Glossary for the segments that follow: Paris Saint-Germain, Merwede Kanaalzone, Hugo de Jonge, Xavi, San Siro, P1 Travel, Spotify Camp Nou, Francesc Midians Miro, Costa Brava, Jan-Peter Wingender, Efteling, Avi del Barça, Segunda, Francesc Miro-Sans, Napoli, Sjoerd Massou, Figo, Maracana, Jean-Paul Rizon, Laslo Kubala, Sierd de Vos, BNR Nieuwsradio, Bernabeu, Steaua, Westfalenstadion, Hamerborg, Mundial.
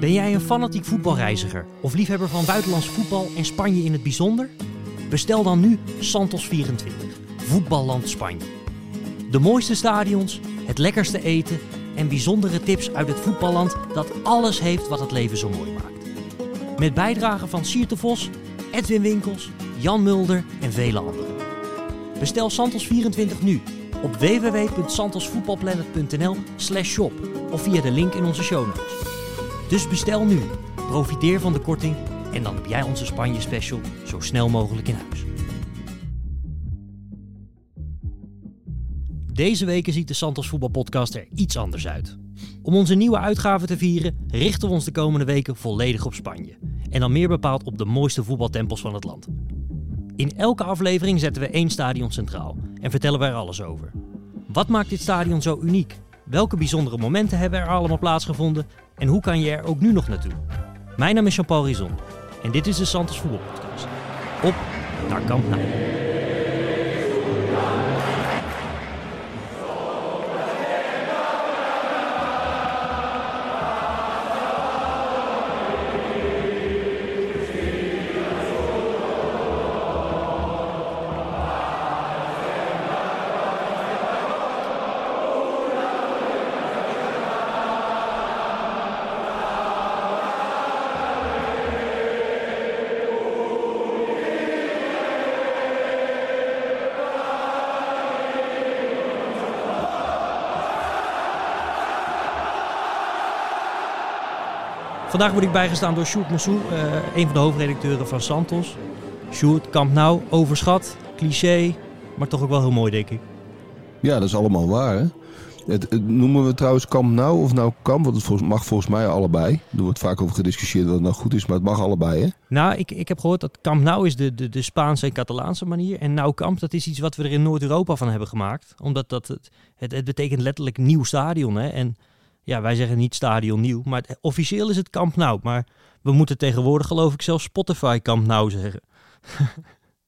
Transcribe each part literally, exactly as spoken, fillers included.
Ben jij een fanatiek voetbalreiziger of liefhebber van buitenlands voetbal en Spanje in het bijzonder? Bestel dan nu Santos vierentwintig, voetballand Spanje. De mooiste stadions, het lekkerste eten en bijzondere tips uit het voetballand dat alles heeft wat het leven zo mooi maakt. Met bijdragen van Sierd de Vos, Edwin Winkels, Jan Mulder en vele anderen. Bestel Santos vierentwintig nu op w w w punt santos voetbalplanet punt n l slash shop of via de link in onze show notes. Dus bestel nu, profiteer van de korting en dan heb jij onze Spanje special zo snel mogelijk in huis. Deze weken ziet de Santos Voetbalpodcast er iets anders uit. Om onze nieuwe uitgave te vieren richten we ons de komende weken volledig op Spanje. En dan meer bepaald op de mooiste voetbaltempels van het land. In elke aflevering zetten we één stadion centraal en vertellen we er alles over. Wat maakt dit stadion zo uniek? Welke bijzondere momenten hebben er allemaal plaatsgevonden? En hoe kan je er ook nu nog naartoe? Mijn naam is Jean-Paul Rizon en dit is de Santos Voetbalpodcast. Op naar Camp Nou. Vandaag word ik bijgestaan door Sjoerd Massou, uh, een van de hoofdredacteuren van Santos. Sjoerd, Camp Nou, overschat, cliché, maar toch ook wel heel mooi, denk ik. Ja, dat is allemaal waar, hè? Het, het noemen we trouwens Camp Nou of nou Kamp, want het mag volgens mij allebei. Er wordt vaak over gediscussieerd wat het nou goed is, maar het mag allebei, hè? Nou, ik, ik heb gehoord dat Camp Nou is de, de, de Spaanse en Catalaanse manier. En Nou Kamp, dat is iets wat we er in Noord-Europa van hebben gemaakt. Omdat dat het, het, het betekent letterlijk nieuw stadion, hè? En... ja, wij zeggen niet stadion nieuw, maar officieel is het Camp Nou. Maar we moeten tegenwoordig geloof ik zelfs Spotify Camp Nou zeggen.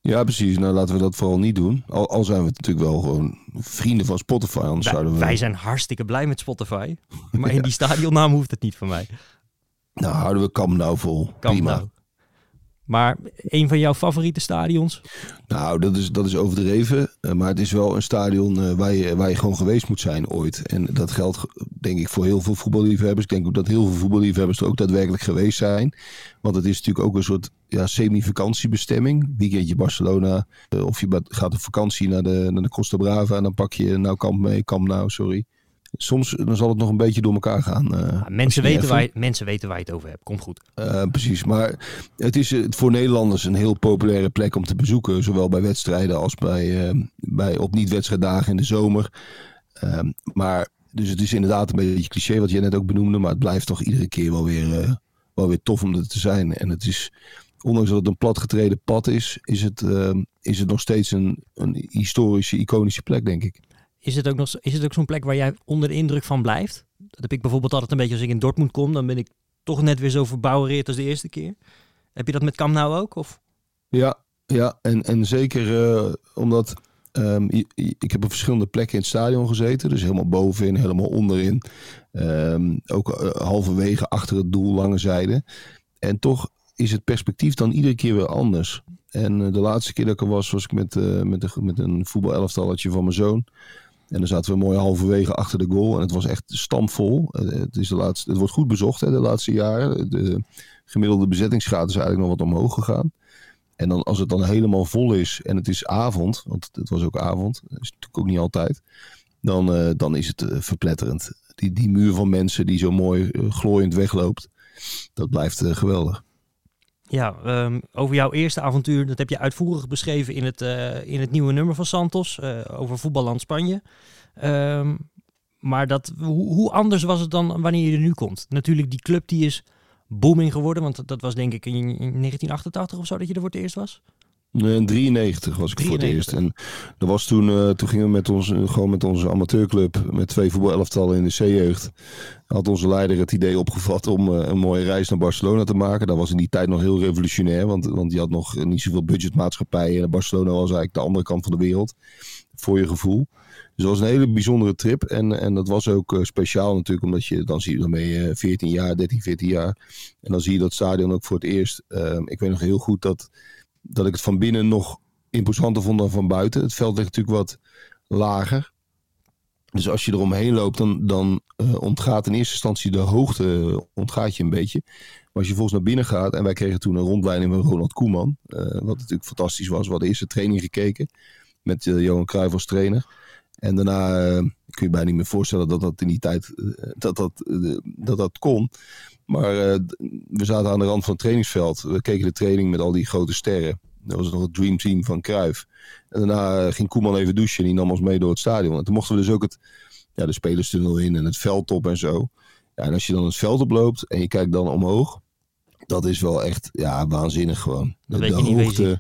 Ja, precies. Nou, laten we dat vooral niet doen. Al, al zijn we natuurlijk wel gewoon vrienden van Spotify. Anders wij, zouden we... wij zijn hartstikke blij met Spotify. Maar ja. In die stadionnaam hoeft het niet van mij. Nou, houden we Camp Nou vol. Camp Prima. Nou. Maar een van jouw favoriete stadions? Nou, dat is, dat is overdreven. Maar het is wel een stadion waar je, waar je gewoon geweest moet zijn ooit. En dat geldt denk ik voor heel veel voetballiefhebbers. Ik denk ook dat heel veel voetballiefhebbers er ook daadwerkelijk geweest zijn. Want het is natuurlijk ook een soort ja, semi-vakantiebestemming. Weekendje Barcelona. Of je gaat op vakantie naar de, naar de Costa Brava. En dan pak je nou Camp mee, Camp Nou, sorry. Soms dan zal het nog een beetje door elkaar gaan. Uh, ja, mensen, weten waar je, mensen weten waar je het over hebt. Komt goed. Uh, precies. Maar het is voor Nederlanders een heel populaire plek om te bezoeken. Zowel bij wedstrijden als bij, uh, bij op niet-wedstrijddagen in de zomer. Uh, maar dus het is inderdaad een beetje cliché wat jij net ook benoemde. Maar het blijft toch iedere keer wel weer, uh, wel weer tof om er te zijn. En het is, ondanks dat het een platgetreden pad is, is het, uh, is het nog steeds een, een historische, iconische plek, denk ik. Is het ook nog, is het ook zo'n plek waar jij onder de indruk van blijft? Dat heb ik bijvoorbeeld altijd een beetje als ik in Dortmund kom. Dan ben ik toch net weer zo verbouwereerd als de eerste keer. Heb je dat met Camp Nou ook? Of? Ja, ja, en, en zeker uh, omdat um, ik heb op verschillende plekken in het stadion gezeten. Dus helemaal bovenin, helemaal onderin. Um, ook uh, halverwege achter het doel, lange zijde. En toch is het perspectief dan iedere keer weer anders. En uh, de laatste keer dat ik er was, was ik met, uh, met, de, met een voetbalelftalletje van mijn zoon. En dan zaten we mooi halverwege achter de goal. En het was echt stampvol. Het, is de laatste, het wordt goed bezocht hè, de laatste jaren. De gemiddelde bezettingsgraad is eigenlijk nog wat omhoog gegaan. En dan, als het dan helemaal vol is en het is avond. Want het was ook avond. Dat is natuurlijk ook niet altijd. Dan, uh, dan is het uh, verpletterend. Die, die muur van mensen die zo mooi uh, glooiend wegloopt. Dat blijft uh, geweldig. Ja, um, over jouw eerste avontuur, dat heb je uitvoerig beschreven in het, uh, in het nieuwe nummer van Santos, uh, over voetballand Spanje. Um, maar dat, hoe, hoe anders was het dan wanneer je er nu komt? Natuurlijk, die club die is booming geworden, want dat was denk ik in negentien achtentachtig of zo dat je er voor het eerst was. drieënnegentig was ik drieënnegentig voor het eerst. En dat was toen, uh, toen gingen we met ons, uh, gewoon met onze amateurclub, met twee voetbalelftallen in de C-jeugd. Had onze leider het idee opgevat om uh, een mooie reis naar Barcelona te maken. Dat was in die tijd nog heel revolutionair, want, want die had nog niet zoveel budgetmaatschappijen. En Barcelona was eigenlijk de andere kant van de wereld, voor je gevoel. Dus dat was een hele bijzondere trip. En, en dat was ook uh, speciaal natuurlijk, omdat je dan zie je, dan ben je veertien jaar, dertien, veertien jaar. En dan zie je dat stadion ook voor het eerst. Uh, ik weet nog heel goed dat... dat ik het van binnen nog imposanter vond dan van buiten. Het veld ligt natuurlijk wat lager. Dus als je eromheen loopt, dan, dan uh, ontgaat in eerste instantie de hoogte ontgaat je een beetje. Maar als je volgens naar binnen gaat... En wij kregen toen een rondleiding van Ronald Koeman. Uh, wat natuurlijk fantastisch was. We hadden eerst de training gekeken. Met uh, Johan Cruijff als trainer. En daarna uh, kun je bijna niet meer voorstellen dat dat in die tijd uh, dat, dat, uh, dat dat kon. Maar uh, we zaten aan de rand van het trainingsveld. We keken de training met al die grote sterren. Dat was nog het dream team van Cruijff. En daarna uh, ging Koeman even douchen en die nam ons mee door het stadion. En toen mochten we dus ook het, ja, de spelerstunnel in en het veld op en zo. Ja, en als je dan het veld oploopt en je kijkt dan omhoog. Dat is wel echt ja, waanzinnig gewoon. Dat de, weet de je hoogte, niet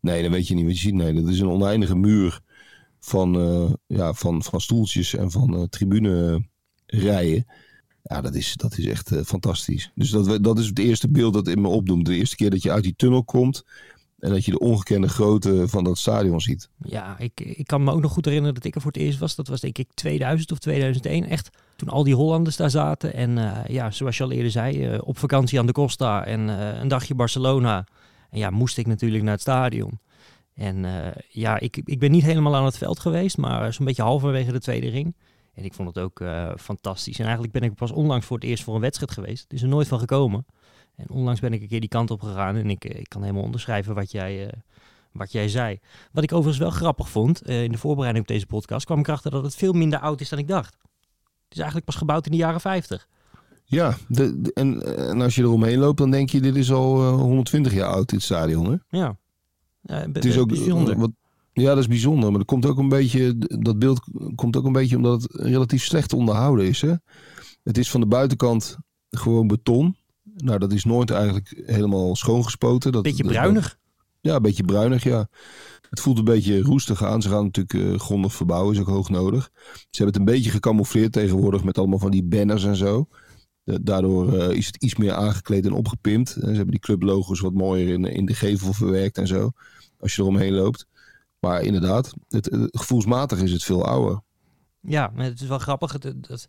nee, dat weet je niet wat je ziet. Nee, dat is een oneindige muur van, uh, ja, van, van stoeltjes en van uh, tribune rijen. Ja, dat is, dat is echt uh, fantastisch. Dus dat, dat is het eerste beeld dat in me opdoemt. De eerste keer dat je uit die tunnel komt en dat je de ongekende grootte van dat stadion ziet. Ja, ik, ik kan me ook nog goed herinneren dat ik er voor het eerst was. Dat was denk ik tweeduizend of tweeduizend één. Echt toen al die Hollanders daar zaten. En uh, ja, zoals je al eerder zei, uh, op vakantie aan de Costa en uh, een dagje Barcelona. En ja, moest ik natuurlijk naar het stadion. En uh, ja, ik, ik ben niet helemaal aan het veld geweest, maar zo'n beetje halverwege de tweede ring. En ik vond het ook uh, fantastisch. En eigenlijk ben ik pas onlangs voor het eerst voor een wedstrijd geweest. Het is er nooit van gekomen. En onlangs ben ik een keer die kant op gegaan. En ik, ik kan helemaal onderschrijven wat jij, uh, wat jij zei. Wat ik overigens wel grappig vond, uh, in de voorbereiding op deze podcast, kwam ik erachter dat het veel minder oud is dan ik dacht. Het is eigenlijk pas gebouwd in de jaren vijftig. Ja, de, de, en, en als je eromheen loopt, dan denk je, dit is al uh, honderdtwintig jaar oud, dit stadion, hè? Ja. Uh, b- het is ook bijzonder. Wat, ja, dat is bijzonder. Maar dat, komt ook een beetje, dat beeld komt ook een beetje omdat het relatief slecht onderhouden is. Hè? Het is van de buitenkant gewoon beton. Nou, dat is nooit eigenlijk helemaal schoongespoten. Dat, beetje bruinig. Dat, ja, een beetje bruinig, ja. Het voelt een beetje roestig aan. Ze gaan natuurlijk uh, grondig verbouwen, is ook hoog nodig. Ze hebben het een beetje gecamoufleerd tegenwoordig met allemaal van die banners en zo. Daardoor uh, is het iets meer aangekleed en opgepimpt. En ze hebben die clublogo's wat mooier in, in de gevel verwerkt en zo. Als je eromheen loopt. Maar inderdaad, het, het, gevoelsmatig is het veel ouder. Ja, maar het is wel grappig. Dat, dat,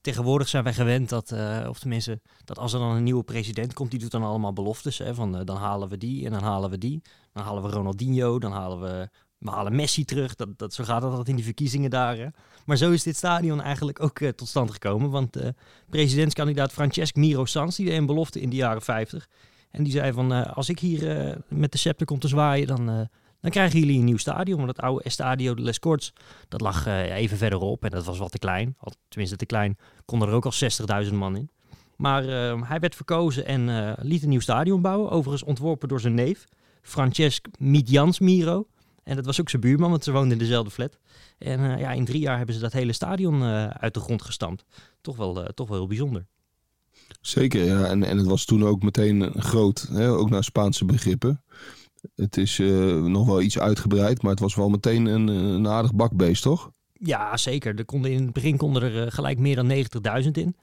tegenwoordig zijn wij gewend dat, uh, of tenminste, dat als er dan een nieuwe president komt, die doet dan allemaal beloftes. Hè, van uh, dan halen we die en dan halen we die. Dan halen we Ronaldinho, dan halen we, we halen Messi terug. Dat, dat, zo gaat dat altijd in die verkiezingen daar. Hè. Maar zo is dit stadion eigenlijk ook uh, tot stand gekomen. Want uh, presidentskandidaat Francesc Miro-Sans, die deed een belofte in de jaren vijftig. En die zei van, uh, als ik hier uh, met de scepter kom te zwaaien, dan... Uh, Dan krijgen jullie een nieuw stadion. Want dat oude Estadio de Les Corts, dat lag uh, even verderop. En dat was wat te klein. Al, tenminste te klein. Konden er ook al zestigduizend man in. Maar uh, hij werd verkozen en uh, liet een nieuw stadion bouwen. Overigens ontworpen door zijn neef, Francesc Midians Miro. En dat was ook zijn buurman, want ze woonden in dezelfde flat. En uh, ja, in drie jaar hebben ze dat hele stadion uh, uit de grond gestampt. Toch wel, uh, toch wel heel bijzonder. Zeker, ja. En, en het was toen ook meteen groot. Hè? Ook naar Spaanse begrippen. Het is uh, nog wel iets uitgebreid, maar het was wel meteen een, een aardig bakbeest, toch? Ja, zeker. Er konden, in het begin konden er uh, gelijk meer dan negentigduizend in.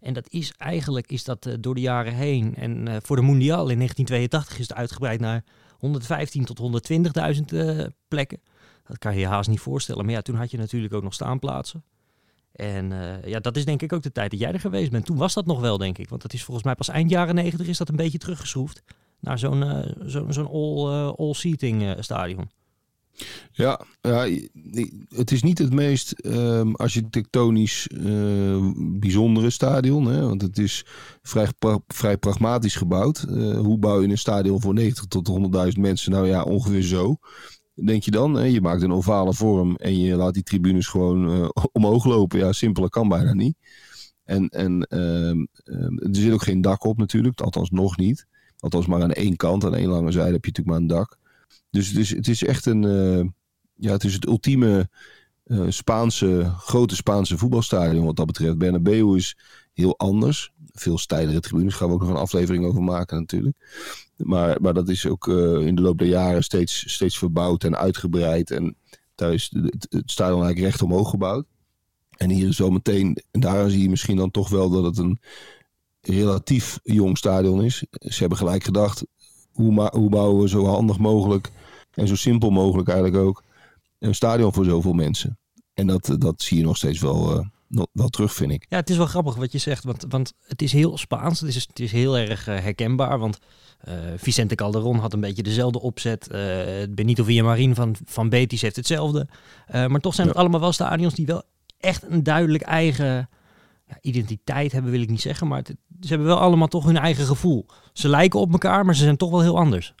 En dat is eigenlijk is dat, uh, door de jaren heen. En uh, voor de Mundial in negentien tweeëntachtig is het uitgebreid naar honderdvijftienduizend tot honderdtwintigduizend uh, plekken. Dat kan je je haast niet voorstellen. Maar ja, toen had je natuurlijk ook nog staanplaatsen. En uh, ja, dat is denk ik ook de tijd dat jij er geweest bent. Toen was dat nog wel, denk ik. Want dat is volgens mij pas eind jaren negentig is dat een beetje teruggeschroefd. Naar zo'n, uh, zo'n, zo'n all, uh, all-seating uh, stadion. Ja, ja, het is niet het meest um, architectonisch uh, bijzondere stadion. Hè? Want het is vrij, pra- vrij pragmatisch gebouwd. Uh, hoe bouw je een stadion voor negentig tot honderdduizend mensen? Nou ja, ongeveer zo. Denk je dan, hè? Je maakt een ovale vorm en je laat die tribunes gewoon uh, omhoog lopen. Ja, simpeler kan bijna niet. En, en uh, uh, er zit ook geen dak op natuurlijk, althans nog niet. Althans maar aan één kant, aan één lange zijde heb je natuurlijk maar een dak. Dus het is, het is echt een, uh, ja, het is het ultieme uh, Spaanse, grote Spaanse voetbalstadion wat dat betreft. Bernabeu is heel anders. Veel steilere tribunes, gaan we ook nog een aflevering over maken natuurlijk. Maar, maar dat is ook uh, in de loop der jaren steeds, steeds verbouwd en uitgebreid. En daar is het, het stadion eigenlijk recht omhoog gebouwd. En hier zo meteen, daar zie je misschien dan toch wel dat het een relatief jong stadion is. Ze hebben gelijk gedacht, hoe, ma- hoe bouwen we zo handig mogelijk en zo simpel mogelijk eigenlijk ook een stadion voor zoveel mensen. En dat, dat zie je nog steeds wel, uh, nog, wel terug, vind ik. Ja, het is wel grappig wat je zegt, want, want het is heel Spaans. Het is, het is heel erg uh, herkenbaar, want uh, Vicente Calderon had een beetje dezelfde opzet. Uh, Benito Villamarín van, van Betis heeft hetzelfde. Uh, maar toch zijn ja. het allemaal wel stadions die wel echt een duidelijk eigen ja, identiteit hebben, wil ik niet zeggen. Maar het, ze hebben wel allemaal toch hun eigen gevoel. Ze lijken op elkaar, maar ze zijn toch wel heel anders.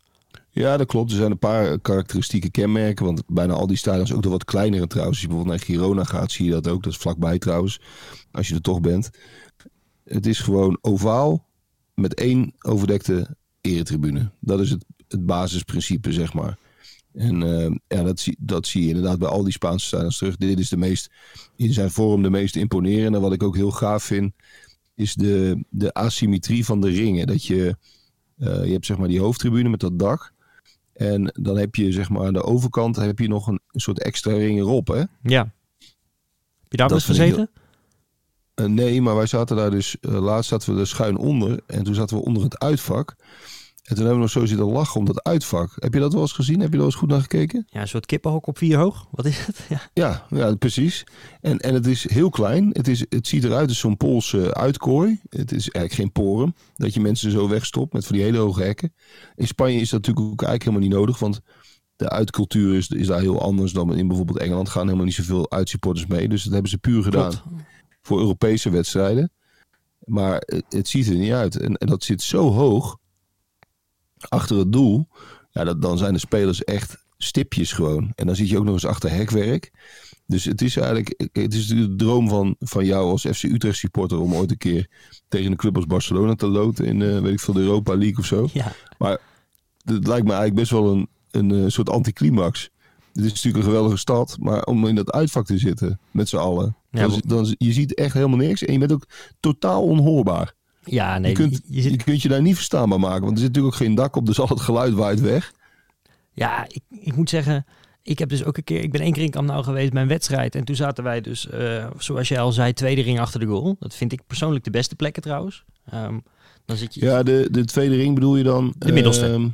Ja, dat klopt. Er zijn een paar karakteristieke kenmerken. Want bijna al die stadions, ook de wat kleinere trouwens. Als je bijvoorbeeld naar Girona gaat, zie je dat ook. Dat is vlakbij trouwens, als je er toch bent. Het is gewoon ovaal met één overdekte eretribune. Dat is het, het basisprincipe, zeg maar. En uh, ja, dat, zie, dat zie je inderdaad bij al die Spaanse stadions terug. Dit is de meest, in zijn vorm de meest imponerende. Wat ik ook heel gaaf vind, is de, de asymmetrie van de ringen. Dat je, uh, je hebt zeg maar die hoofdtribune met dat dak. En dan heb je zeg maar aan de overkant heb je nog een, een soort extra ring erop, hè? Ja. Heb je daar wel eens gezeten? Heel... Uh, nee, maar wij zaten daar dus... Uh, laatst zaten we er schuin onder. En toen zaten we onder het uitvak. En toen hebben we nog zo zitten lachen om dat uitvak. Heb je dat wel eens gezien? Heb je er eens goed naar gekeken? Ja, een soort kippenhok op vier hoog. Wat is het? Ja, ja, ja precies. En, en het is heel klein. Het, is, het ziet eruit als zo'n Poolse uitkooi. Het is eigenlijk geen porum. Dat je mensen zo wegstopt met van die hele hoge hekken. In Spanje is dat natuurlijk ook eigenlijk helemaal niet nodig. Want de uitcultuur is, is daar heel anders dan in bijvoorbeeld Engeland. Gaan helemaal niet zoveel uitsupporters mee. Dus dat hebben ze puur gedaan Klopt. voor Europese wedstrijden. Maar het, het ziet er niet uit. En, en dat zit zo hoog. Achter het doel, ja, dat, dan zijn de spelers echt stipjes gewoon. En dan zit je ook nog eens achter hekwerk. Dus het is eigenlijk het is de droom van, van jou als F C Utrecht supporter om ooit een keer tegen een club als Barcelona te loten in uh, weet ik veel, de Europa League of zo. Ja. Maar het lijkt me eigenlijk best wel een, een, een soort anticlimax. Het is natuurlijk een geweldige stad, maar om in dat uitvak te zitten met z'n allen. Ja, dan, dan, je ziet echt helemaal niks en je bent ook totaal onhoorbaar. Ja, nee, je, kunt, je, zit... je kunt je daar niet verstaanbaar maken. Want er zit natuurlijk ook geen dak op, dus al het geluid waait weg. Ja, ik, ik moet zeggen... Ik heb dus ook een keer... Ik ben één keer in Camp Nou geweest bij een wedstrijd. En toen zaten wij dus, uh, zoals jij al zei, tweede ring achter de goal. Dat vind ik persoonlijk de beste plekken trouwens. Um, dan zit je... Ja, de, de tweede ring bedoel je dan? De middelste. Uh,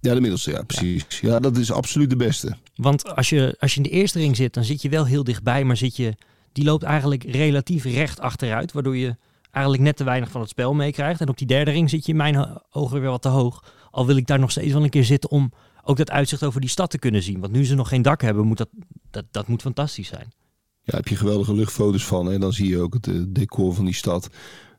ja, de middelste, ja, precies. Ja. ja, dat is absoluut de beste. Want als je, als je in de eerste ring zit, dan zit je wel heel dichtbij. Maar zit je, die loopt eigenlijk relatief recht achteruit, waardoor je eigenlijk net te weinig van het spel meekrijgt. En op die derde ring zit je in mijn ogen weer wat te hoog. Al wil ik daar nog steeds wel een keer zitten om ook dat uitzicht over die stad te kunnen zien. Want nu ze nog geen dak hebben, moet dat, dat, dat moet fantastisch zijn. Ja, heb je geweldige luchtfoto's van. En dan zie je ook het uh, decor van die stad.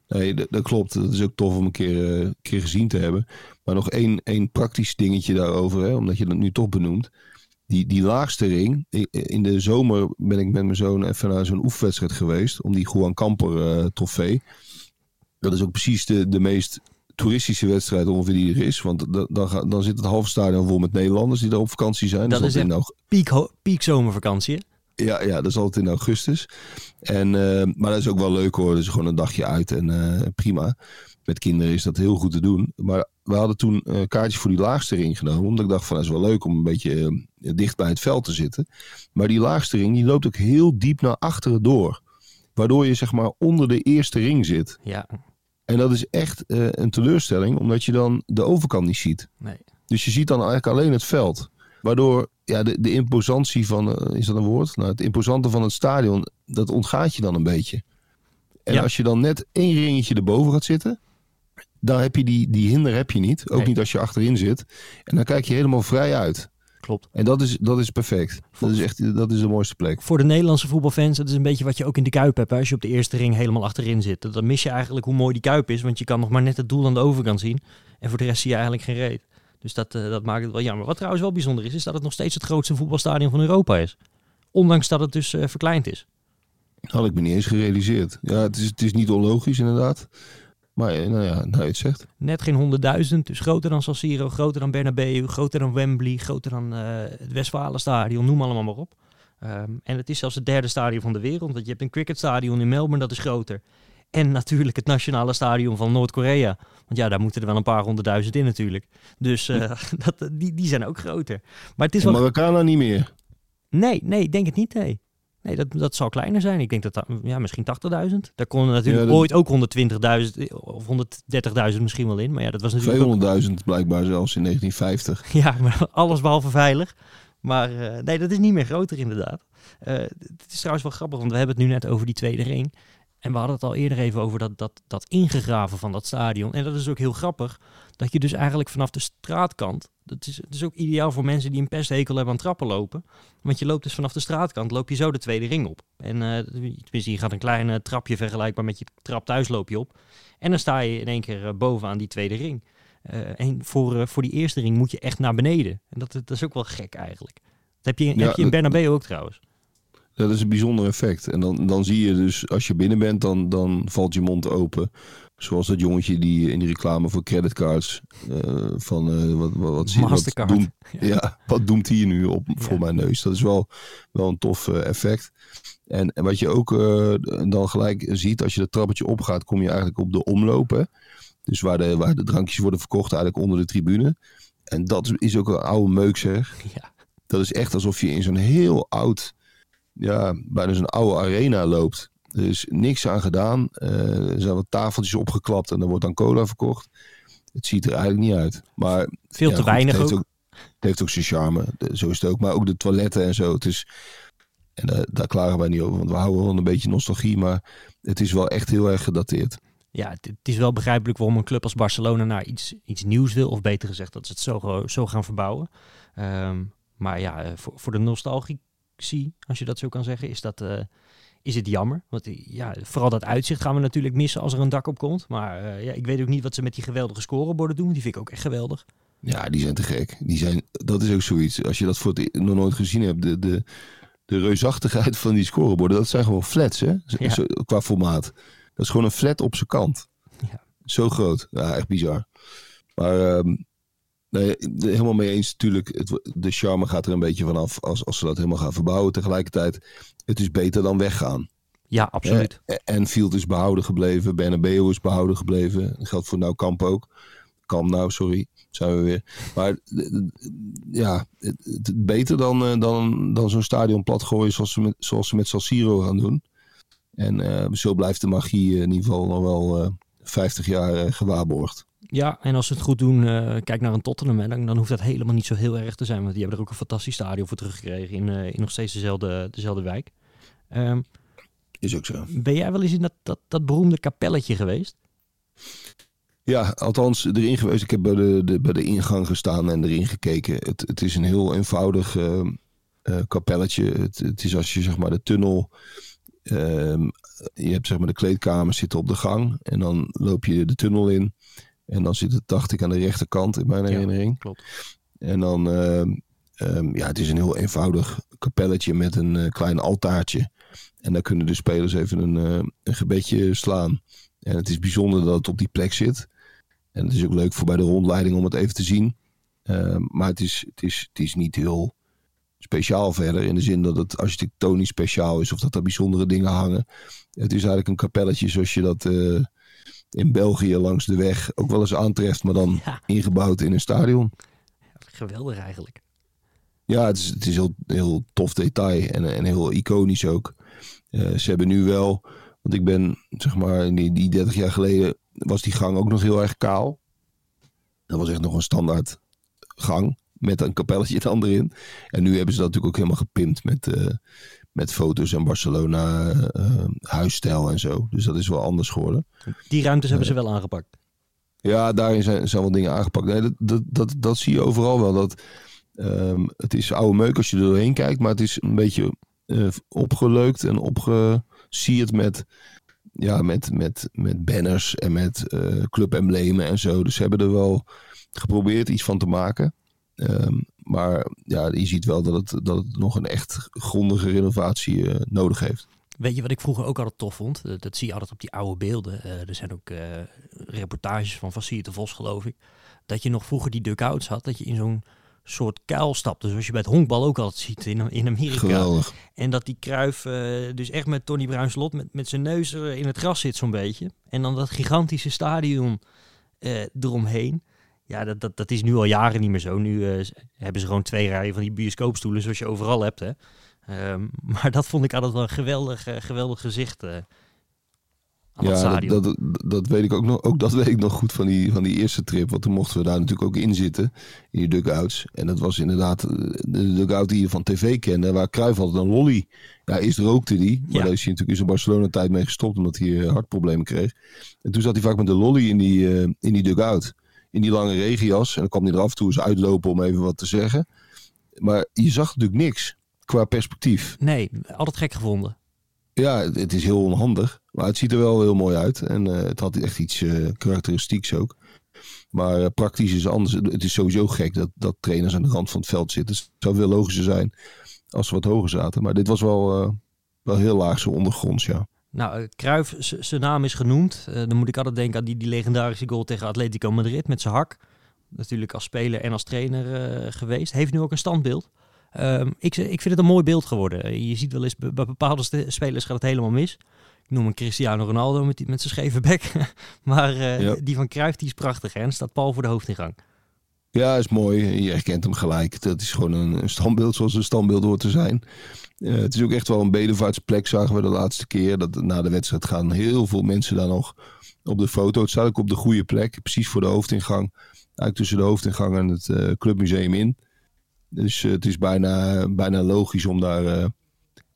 Nee, dat, dat klopt. Dat is ook tof om een keer, uh, keer gezien te hebben. Maar nog één, één praktisch dingetje daarover, hè, omdat je dat nu toch benoemt. Die, die laagste ring, in de zomer ben ik met mijn zoon even naar zo'n oefenwedstrijd geweest, om die Johan Camper uh, trofee. Dat is ook precies de, de meest toeristische wedstrijd ongeveer die er is. Want da, dan, ga, dan zit het halve stadion vol met Nederlanders die daar op vakantie zijn. Dat, dat is echt nou... piek, ho- piek zomervakantie. Ja, ja, dat is altijd in augustus. En, uh, maar dat is ook wel leuk hoor. Dus gewoon een dagje uit en uh, prima. Met kinderen is dat heel goed te doen. Maar we hadden toen uh, kaartjes voor die laagste ring genomen. Omdat ik dacht van dat is wel leuk om een beetje uh, dicht bij het veld te zitten. Maar die laagste ring die loopt ook heel diep naar achteren door. Waardoor je zeg maar onder de eerste ring zit. Ja. En dat is echt uh, een teleurstelling. Omdat je dan de overkant niet ziet. Nee. Dus je ziet dan eigenlijk alleen het veld. Waardoor ja, de, de imposantie van, uh, is dat een woord? Nou, het imposante van het stadion, dat ontgaat je dan een beetje. En ja. als je dan net één ringetje erboven gaat zitten, dan heb je die, die hinder heb je niet. Ook nee. niet als je achterin zit. En dan kijk je helemaal vrij uit. Klopt. En dat is, dat is perfect. Dat is echt dat is de mooiste plek. Voor de Nederlandse voetbalfans, dat is een beetje wat je ook in de Kuip hebt. Hè? Als je op de eerste ring helemaal achterin zit. Dan mis je eigenlijk hoe mooi die Kuip is. Want je kan nog maar net het doel aan de overkant zien. En voor de rest zie je eigenlijk geen reet. Dus dat, uh, dat maakt het wel jammer. Wat trouwens wel bijzonder is, is dat het nog steeds het grootste voetbalstadion van Europa is. Ondanks dat het dus uh, verkleind is. Had ik me niet eens gerealiseerd. Ja, het is, het is niet onlogisch inderdaad. Maar nou ja, nou je het zegt. Net geen honderdduizend, dus groter dan San Siro, groter dan Bernabeu, groter dan Wembley, groter dan uh, het Westfalenstadion, noem allemaal maar op. Um, en het is zelfs het derde stadion van de wereld, want je hebt een cricketstadion in Melbourne, dat is groter. En natuurlijk het nationale stadion van Noord-Korea. Want ja, daar moeten er wel een paar honderdduizend in natuurlijk. Dus uh, dat, die, die zijn ook groter. Maar het is wel... Maracana niet meer? Nee, nee, denk het niet. Nee, nee dat, dat zal kleiner zijn. Ik denk dat, dat ja, misschien tachtigduizend. Daar konden natuurlijk ja, dat... ooit ook honderdtwintigduizend of honderddertigduizend misschien wel in. Maar ja, dat was natuurlijk tweehonderdduizend ook... blijkbaar zelfs in negentien vijftig. Ja, maar alles behalve veilig. Maar uh, nee, dat is niet meer groter inderdaad. Uh, het is trouwens wel grappig, want we hebben het nu net over die tweede ring. En we hadden het al eerder even over dat, dat, dat ingegraven van dat stadion. En dat is ook heel grappig, dat je dus eigenlijk vanaf de straatkant... Dat is, dat is ook ideaal voor mensen die een pesthekel hebben aan trappen lopen. Want je loopt dus vanaf de straatkant, loop je zo de tweede ring op. En uh, tenminste, je gaat een klein uh, trapje vergelijkbaar met je trap thuis loop je op. En dan sta je in één keer uh, bovenaan die tweede ring. Uh, en voor, uh, voor die eerste ring moet je echt naar beneden. En dat, dat is ook wel gek eigenlijk. Dat heb je, ja, heb je in Bernabeu ook trouwens. Dat is een bijzonder effect. En dan, dan zie je dus, als je binnen bent, dan, dan valt je mond open. Zoals dat jongetje die in die reclame voor creditcards uh, van uh, wat, wat, wat, Mastercard. Wat, doemt, ja. Ja, wat doemt hier nu op voor ja. mijn neus? Dat is wel, wel een tof uh, effect. En, en wat je ook uh, dan gelijk ziet, als je dat trappetje opgaat, kom je eigenlijk op de omloop. Hè? Dus waar de, waar de drankjes worden verkocht, eigenlijk onder de tribune. En dat is ook een oude meuk, zeg. Ja. Dat is echt alsof je in zo'n heel oud... Ja, bijna zo'n oude arena loopt. Er is niks aan gedaan. Uh, er zijn wat tafeltjes opgeklapt en er wordt dan cola verkocht. Het ziet er eigenlijk niet uit. Maar, Veel ja, te goed, weinig het ook. ook. Het heeft ook zijn charme. De, zo is het ook. Maar ook de toiletten en zo. Het is, en uh, daar klagen wij niet over. Want we houden wel een beetje nostalgie. Maar het is wel echt heel erg gedateerd. Ja, het, het is wel begrijpelijk waarom een club als Barcelona naar iets, iets nieuws wil. Of beter gezegd, dat ze het zo, zo gaan verbouwen. Um, maar ja, voor, voor de nostalgie. Zie, als je dat zo kan zeggen, is, dat, uh, is het jammer. Want ja, vooral dat uitzicht gaan we natuurlijk missen als er een dak op komt. Maar uh, ja, ik weet ook niet wat ze met die geweldige scoreborden doen. Die vind ik ook echt geweldig. Ja, die zijn te gek. Die zijn, dat is ook zoiets. Als je dat voor het, nog nooit gezien hebt, de, de, de reusachtigheid van die scoreborden, dat zijn gewoon flats, hè? Z- ja. zo, qua formaat. Dat is gewoon een flat op zijn kant. Ja. Zo groot. Ja, echt bizar. Maar... Um, Nee, helemaal mee eens. Natuurlijk, het, de charme gaat er een beetje vanaf als, als ze dat helemaal gaan verbouwen. Tegelijkertijd, het is beter dan weggaan. Ja, absoluut. Eh, Anfield is behouden gebleven. Bernabeu is behouden gebleven. Dat geldt voor Nou Camp ook. Camp Nou, sorry. Zijn we weer. Maar ja, het, het, beter dan, dan, dan zo'n stadion platgooien zoals ze met, zoals ze met San Siro gaan doen. En eh, zo blijft de magie in ieder geval nog wel eh, vijftig jaar eh, gewaarborgd. Ja, en als ze het goed doen, uh, kijk naar een Tottenham, hè, dan, dan hoeft dat helemaal niet zo heel erg te zijn. Want die hebben er ook een fantastisch stadion voor teruggekregen in, uh, in nog steeds dezelfde, dezelfde wijk. Um, Is ook zo. Ben jij wel eens in dat, dat, dat beroemde kapelletje geweest? Ja, althans erin geweest. Ik heb bij de, de, bij de ingang gestaan en erin gekeken. Het, het is een heel eenvoudig uh, uh, kapelletje. Het, het is als je zeg maar de tunnel... Uh, je hebt zeg maar de kleedkamers zitten op de gang en dan loop je de tunnel in. En dan zit het, dacht ik, aan de rechterkant in mijn ja, herinnering. Klopt. En dan, uh, um, ja, het is een heel eenvoudig kapelletje met een uh, klein altaartje. En daar kunnen de spelers even een, uh, een gebedje slaan. En het is bijzonder dat het op die plek zit. En het is ook leuk voor bij de rondleiding om het even te zien. Uh, maar het is, het, is, het is niet heel speciaal verder. In de zin dat het architectonisch speciaal is. Of dat er bijzondere dingen hangen. Het is eigenlijk een kapelletje zoals je dat... Uh, in België langs de weg ook wel eens aantreft, maar dan ja. ingebouwd in een stadion. Ja, geweldig eigenlijk. Ja, het is, het is heel, heel tof detail en, en heel iconisch ook. Uh, ze hebben nu wel, want ik ben zeg maar, die, die dertig jaar geleden was die gang ook nog heel erg kaal. Dat was echt nog een standaard gang met een kapelletje dan erin. En nu hebben ze dat natuurlijk ook helemaal gepimpt met... Uh, Met foto's en Barcelona, uh, huisstijl en zo. Dus dat is wel anders geworden. Die ruimtes hebben uh, ze wel aangepakt. Ja, daarin zijn, zijn wel dingen aangepakt. Nee, dat, dat, dat, dat zie je overal wel. Dat, um, het is oude meuk als je er doorheen kijkt. Maar het is een beetje uh, opgeleukt en opgesierd met, ja, met, met, met banners en met uh, clubemblemen en zo. Dus ze hebben er wel geprobeerd iets van te maken. Um, maar ja, je ziet wel dat het, dat het nog een echt grondige renovatie uh, nodig heeft. Weet je wat ik vroeger ook altijd tof vond? Dat, dat zie je altijd op die oude beelden. Uh, er zijn ook uh, reportages van Sierd de Vos, geloof ik. Dat je nog vroeger die dugouts had. Dat je in zo'n soort kuil stapte. Zoals je bij het honkbal ook altijd ziet in, in Amerika. Geweldig. En dat die Cruijff uh, dus echt met Tony Bruins lot met, met zijn neus in het gras zit zo'n beetje. En dan dat gigantische stadion uh, eromheen. Ja, dat, dat, dat is nu al jaren niet meer zo. Nu uh, hebben ze gewoon twee rijen van die bioscoopstoelen zoals je overal hebt. Hè? Uh, maar dat vond ik altijd wel een geweldig, uh, geweldig gezicht uh, aan ja, het stadion. Dat, dat, dat weet ik ook nog. Ook dat weet ik nog goed van die, van die eerste trip. Want toen mochten we daar natuurlijk ook in zitten. In die dugouts. En dat was inderdaad de dugout die je van tv kende. Waar Cruijff had een lolly. Ja, eerst rookte die. Maar ja. Daar is hij natuurlijk in zijn Barcelona-tijd mee gestopt. Omdat hij uh, hartproblemen kreeg. En toen zat hij vaak met de lolly in die, uh, in die dugout. In die lange regenjas. En dan kwam hij er af en toe eens uitlopen om even wat te zeggen. Maar je zag natuurlijk niks qua perspectief. Nee, altijd gek gevonden. Ja, het, het is heel onhandig. Maar het ziet er wel heel mooi uit. En uh, het had echt iets uh, karakteristieks ook. Maar uh, praktisch is anders. Het is sowieso gek dat, dat trainers aan de rand van het veld zitten. Het zou veel logischer zijn als ze wat hoger zaten. Maar dit was wel, uh, wel heel laag zo ondergronds, ja. Nou, Cruijff, zijn naam is genoemd. Uh, dan moet ik altijd denken aan die, die legendarische goal tegen Atletico Madrid met zijn hak. Natuurlijk als speler en als trainer uh, geweest. Heeft nu ook een standbeeld. Uh, ik, ik vind het een mooi beeld geworden. Je ziet wel eens, bij bepaalde st- spelers gaat het helemaal mis. Ik noem hem Cristiano Ronaldo met, die, met zijn scheve bek. maar uh, ja. die van Cruijff, die is prachtig hè? En staat pal voor de hoofdingang. Ja, is mooi. Je herkent hem gelijk. Dat is gewoon een, een standbeeld zoals een standbeeld hoort te zijn. Uh, het is ook echt wel een bedevaartsplek, zagen we de laatste keer. Dat, na de wedstrijd gaan heel veel mensen daar nog op de foto. Het staat ook op de goede plek, precies voor de hoofdingang. Eigenlijk tussen de hoofdingang en het uh, clubmuseum in. Dus uh, het is bijna, bijna logisch om daar, uh,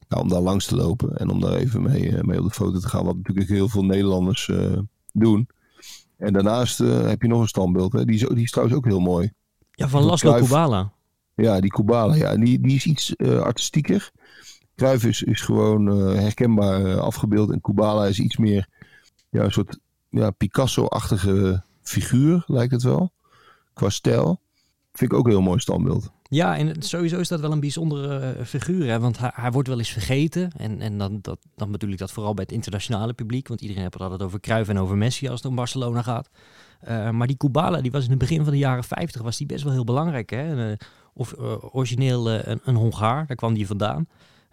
ja, om daar langs te lopen. En om daar even mee, uh, mee op de foto te gaan. Wat natuurlijk heel veel Nederlanders uh, doen. En daarnaast uh, heb je nog een standbeeld. Hè? Die, is, die is trouwens ook heel mooi. Ja, van Laslo Kubala. Ja, die Kubala. Ja. Die, die is iets uh, artistieker. Cruijff is, is gewoon uh, herkenbaar uh, afgebeeld. En Kubala is iets meer ja, een soort ja, Picasso-achtige figuur, lijkt het wel. Qua stijl. Vind ik ook een heel mooi standbeeld. Ja, en sowieso is dat wel een bijzondere uh, figuur. Hè? Want hij, hij wordt wel eens vergeten. En, en dan, dat, dan bedoel ik dat vooral bij het internationale publiek. Want iedereen heeft het altijd over Cruijff en over Messi als het om Barcelona gaat. Uh, maar die Kubala, die was in het begin van de jaren vijftig was die best wel heel belangrijk. Hè? Uh, of uh, origineel uh, een, een Hongaar, daar kwam die vandaan.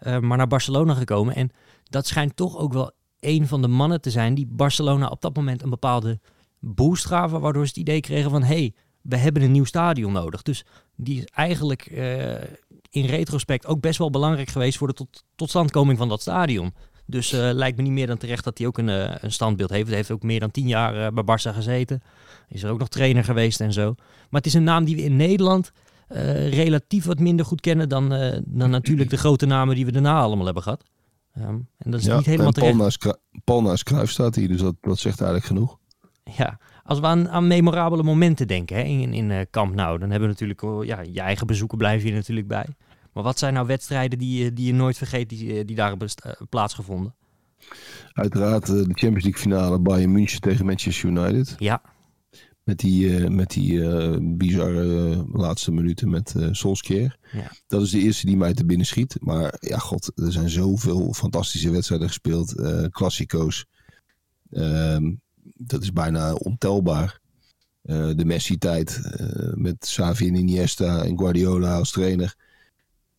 Uh, maar naar Barcelona gekomen. En dat schijnt toch ook wel een van de mannen te zijn die Barcelona op dat moment een bepaalde boost gaven. Waardoor ze het idee kregen van, hé, hey, we hebben een nieuw stadion nodig. Dus die is eigenlijk uh, in retrospect ook best wel belangrijk geweest voor de tot, totstandkoming van dat stadion. Dus uh, lijkt me niet meer dan terecht dat hij ook een, uh, een standbeeld heeft. Hij heeft ook meer dan tien jaar uh, bij Barça gezeten. Is er ook nog trainer geweest en zo. Maar het is een naam die we in Nederland uh, relatief wat minder goed kennen dan, uh, dan natuurlijk de grote namen die we daarna allemaal hebben gehad. Um, en dat is ja, niet helemaal terecht. Paul naast Cruijff staat hier, dus dat, dat zegt eigenlijk genoeg. Ja, als we aan, aan memorabele momenten denken hè, in, in uh, Camp Nou, dan hebben we natuurlijk, ja, je eigen bezoeken blijven hier natuurlijk bij. Maar wat zijn nou wedstrijden die, die je nooit vergeet, die, die daar hebben best, uh, plaatsgevonden? Uiteraard uh, de Champions League finale Bayern München tegen Manchester United. Ja. Met die, uh, met die uh, bizarre uh, laatste minuten met uh, Solskjaer. Ja. Dat is de eerste die mij te binnen schiet. Maar ja, god, er zijn zoveel fantastische wedstrijden gespeeld. Uh, Classico's. Um, Dat is bijna ontelbaar. Uh, de Messi-tijd uh, met Xavi en Iniesta en Guardiola als trainer.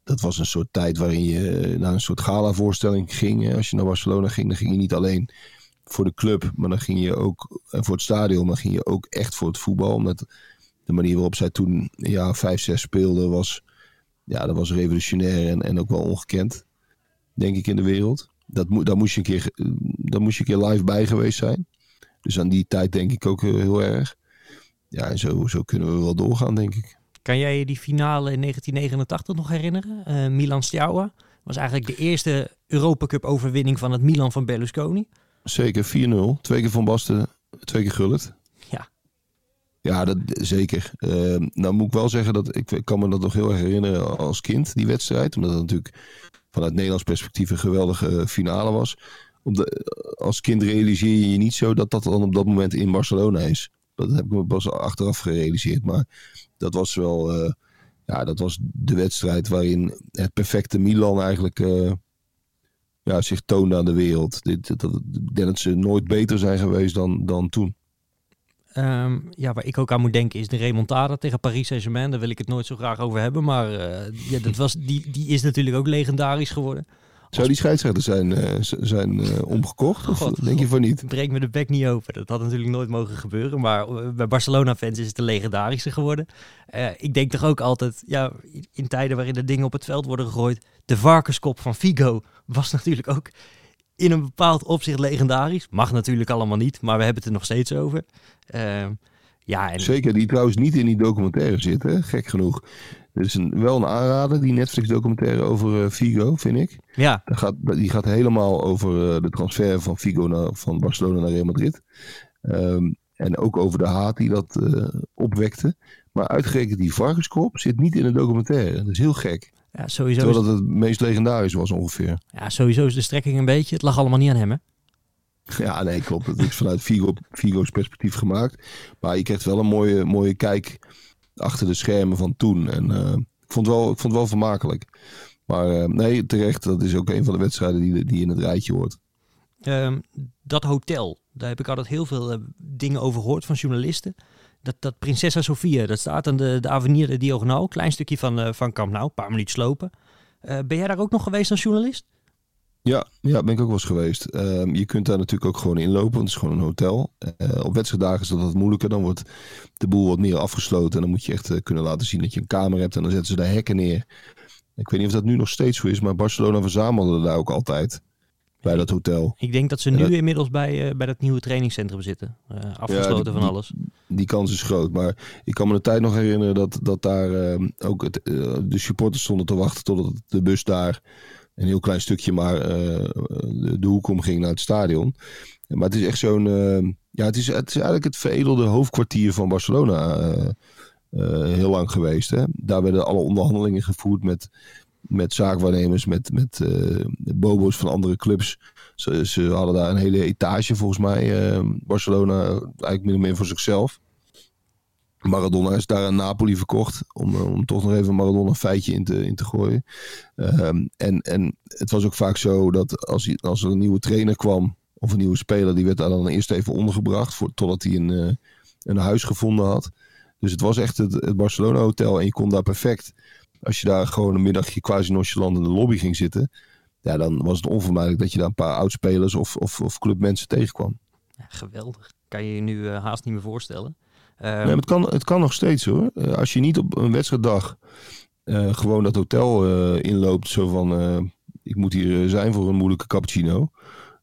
Dat was een soort tijd waarin je naar een soort gala-voorstelling ging. Als je naar Barcelona ging, dan ging je niet alleen voor de club. Maar dan ging je ook en voor het stadion, maar ging je ook echt voor het voetbal. Omdat de manier waarop zij toen ja, vijf, zes speelden was, ja, dat was revolutionair en, en ook wel ongekend. Denk ik in de wereld. Dat, daar, moest je een keer, daar moest je een keer live bij geweest zijn. Dus aan die tijd denk ik ook heel erg. Ja, en zo, zo kunnen we wel doorgaan, denk ik. Kan jij je die finale in negentien negenentachtig nog herinneren? Uh, Milan Steaua was eigenlijk de eerste Europa Cup overwinning van het Milan van Berlusconi. Zeker, vier nul. Twee keer Van Basten, twee keer Gullit. Ja. Ja, dat, zeker. Uh, nou moet ik wel zeggen, dat ik, ik kan me dat nog heel erg herinneren als kind, die wedstrijd. Omdat het natuurlijk vanuit Nederlands perspectief een geweldige finale was. Op de, als kind realiseer je je niet zo dat dat dan op dat moment in Barcelona is. Dat heb ik me pas achteraf gerealiseerd. Maar dat was wel uh, ja, dat was de wedstrijd waarin het perfecte Milan eigenlijk uh, ja, zich toonde aan de wereld. Dit, dat, ik denk dat ze nooit beter zijn geweest dan, dan toen. Um, ja, waar ik ook aan moet denken is de remontada tegen Paris Saint-Germain. Daar wil ik het nooit zo graag over hebben. Maar uh, ja, dat was, die, die is natuurlijk ook legendarisch geworden. Zou die scheidsrechter zijn, uh, zijn uh, omgekocht? Of God, denk je van niet? Breek me de bek niet open. Dat had natuurlijk nooit mogen gebeuren. Maar bij Barcelona-fans is het de legendarische geworden. Uh, ik denk toch ook altijd, ja, in tijden waarin de dingen op het veld worden gegooid. De varkenskop van Figo was natuurlijk ook in een bepaald opzicht legendarisch. Mag natuurlijk allemaal niet, maar we hebben het er nog steeds over. Uh, ja, en... Zeker, die trouwens niet in die documentaire zit, hè? Gek genoeg. Er is een, wel een aanrader, die Netflix-documentaire over uh, Figo, vind ik. Ja. Dat gaat, die gaat helemaal over uh, de transfer van Figo naar, van Barcelona naar Real Madrid. Um, en ook over de haat die dat uh, opwekte. Maar uitgerekend die varkenskop zit niet in de documentaire. Dat is heel gek. Ja, sowieso. Terwijl dat het meest legendarisch was ongeveer. Ja, sowieso is de strekking een beetje. Het lag allemaal niet aan hem, hè? Ja, nee, klopt. Dat is vanuit Figo, Figo's perspectief gemaakt. Maar je krijgt wel een mooie, mooie kijk achter de schermen van toen. En uh, ik vond het wel, ik vond het wel vermakelijk. Maar uh, nee, terecht. Dat is ook een van de wedstrijden die, die in het rijtje hoort. Um, dat hotel. Daar heb ik altijd heel veel uh, dingen over gehoord van journalisten. Dat, dat Prinsessa Sofia, dat staat aan de, de Avenir de Diagonal. Klein stukje van, uh, van Camp Nou, een paar minuutjes lopen. Uh, ben jij daar ook nog geweest als journalist? Ja, ja, ben ik ook wel eens geweest. Uh, je kunt daar natuurlijk ook gewoon inlopen, want het is gewoon een hotel. Uh, op wedstrijddagen is dat wat moeilijker. Dan wordt de boel wat meer afgesloten. En dan moet je echt uh, kunnen laten zien dat je een kamer hebt. En dan zetten ze daar hekken neer. Ik weet niet of dat nu nog steeds zo is, maar Barcelona verzamelde daar ook altijd. Bij dat hotel. Ik denk dat ze nu dat... inmiddels bij, uh, bij dat nieuwe trainingscentrum zitten. Uh, afgesloten ja, die, van alles. Die, die kans is groot. Maar ik kan me de tijd nog herinneren dat, dat daar uh, ook het, uh, de supporters stonden te wachten totdat de bus daar een heel klein stukje maar uh, de, de hoek om ging naar het stadion. Maar het is echt zo'n... Uh, ja, het is, het is eigenlijk het veredelde hoofdkwartier van Barcelona uh, uh, heel lang geweest. Hè? Daar werden alle onderhandelingen gevoerd met... Met zaakwaarnemers, met, met uh, bobo's van andere clubs. Ze, ze hadden daar een hele etage volgens mij. Uh, Barcelona eigenlijk min of meer voor zichzelf. Maradona is daar aan Napoli verkocht. Om, om toch nog even Maradona een feitje in te, in te gooien. Um, en, en het was ook vaak zo dat als, als er een nieuwe trainer kwam. Of een nieuwe speler. Die werd daar dan eerst even ondergebracht. Voor, totdat hij een, uh, een huis gevonden had. Dus het was echt het, het Barcelona hotel. En je kon daar perfect... Als je daar gewoon een middagje quasi nonchalant in de lobby ging zitten... Ja, dan was het onvermijdelijk dat je daar een paar oudspelers of, of, of clubmensen tegenkwam. Ja, geweldig. Kan je je nu uh, haast niet meer voorstellen. Um... Nee, maar het kan, het kan nog steeds hoor. Uh, als je niet op een wedstrijddag uh, gewoon dat hotel uh, inloopt... Zo van, uh, ik moet hier zijn voor een moeilijke cappuccino...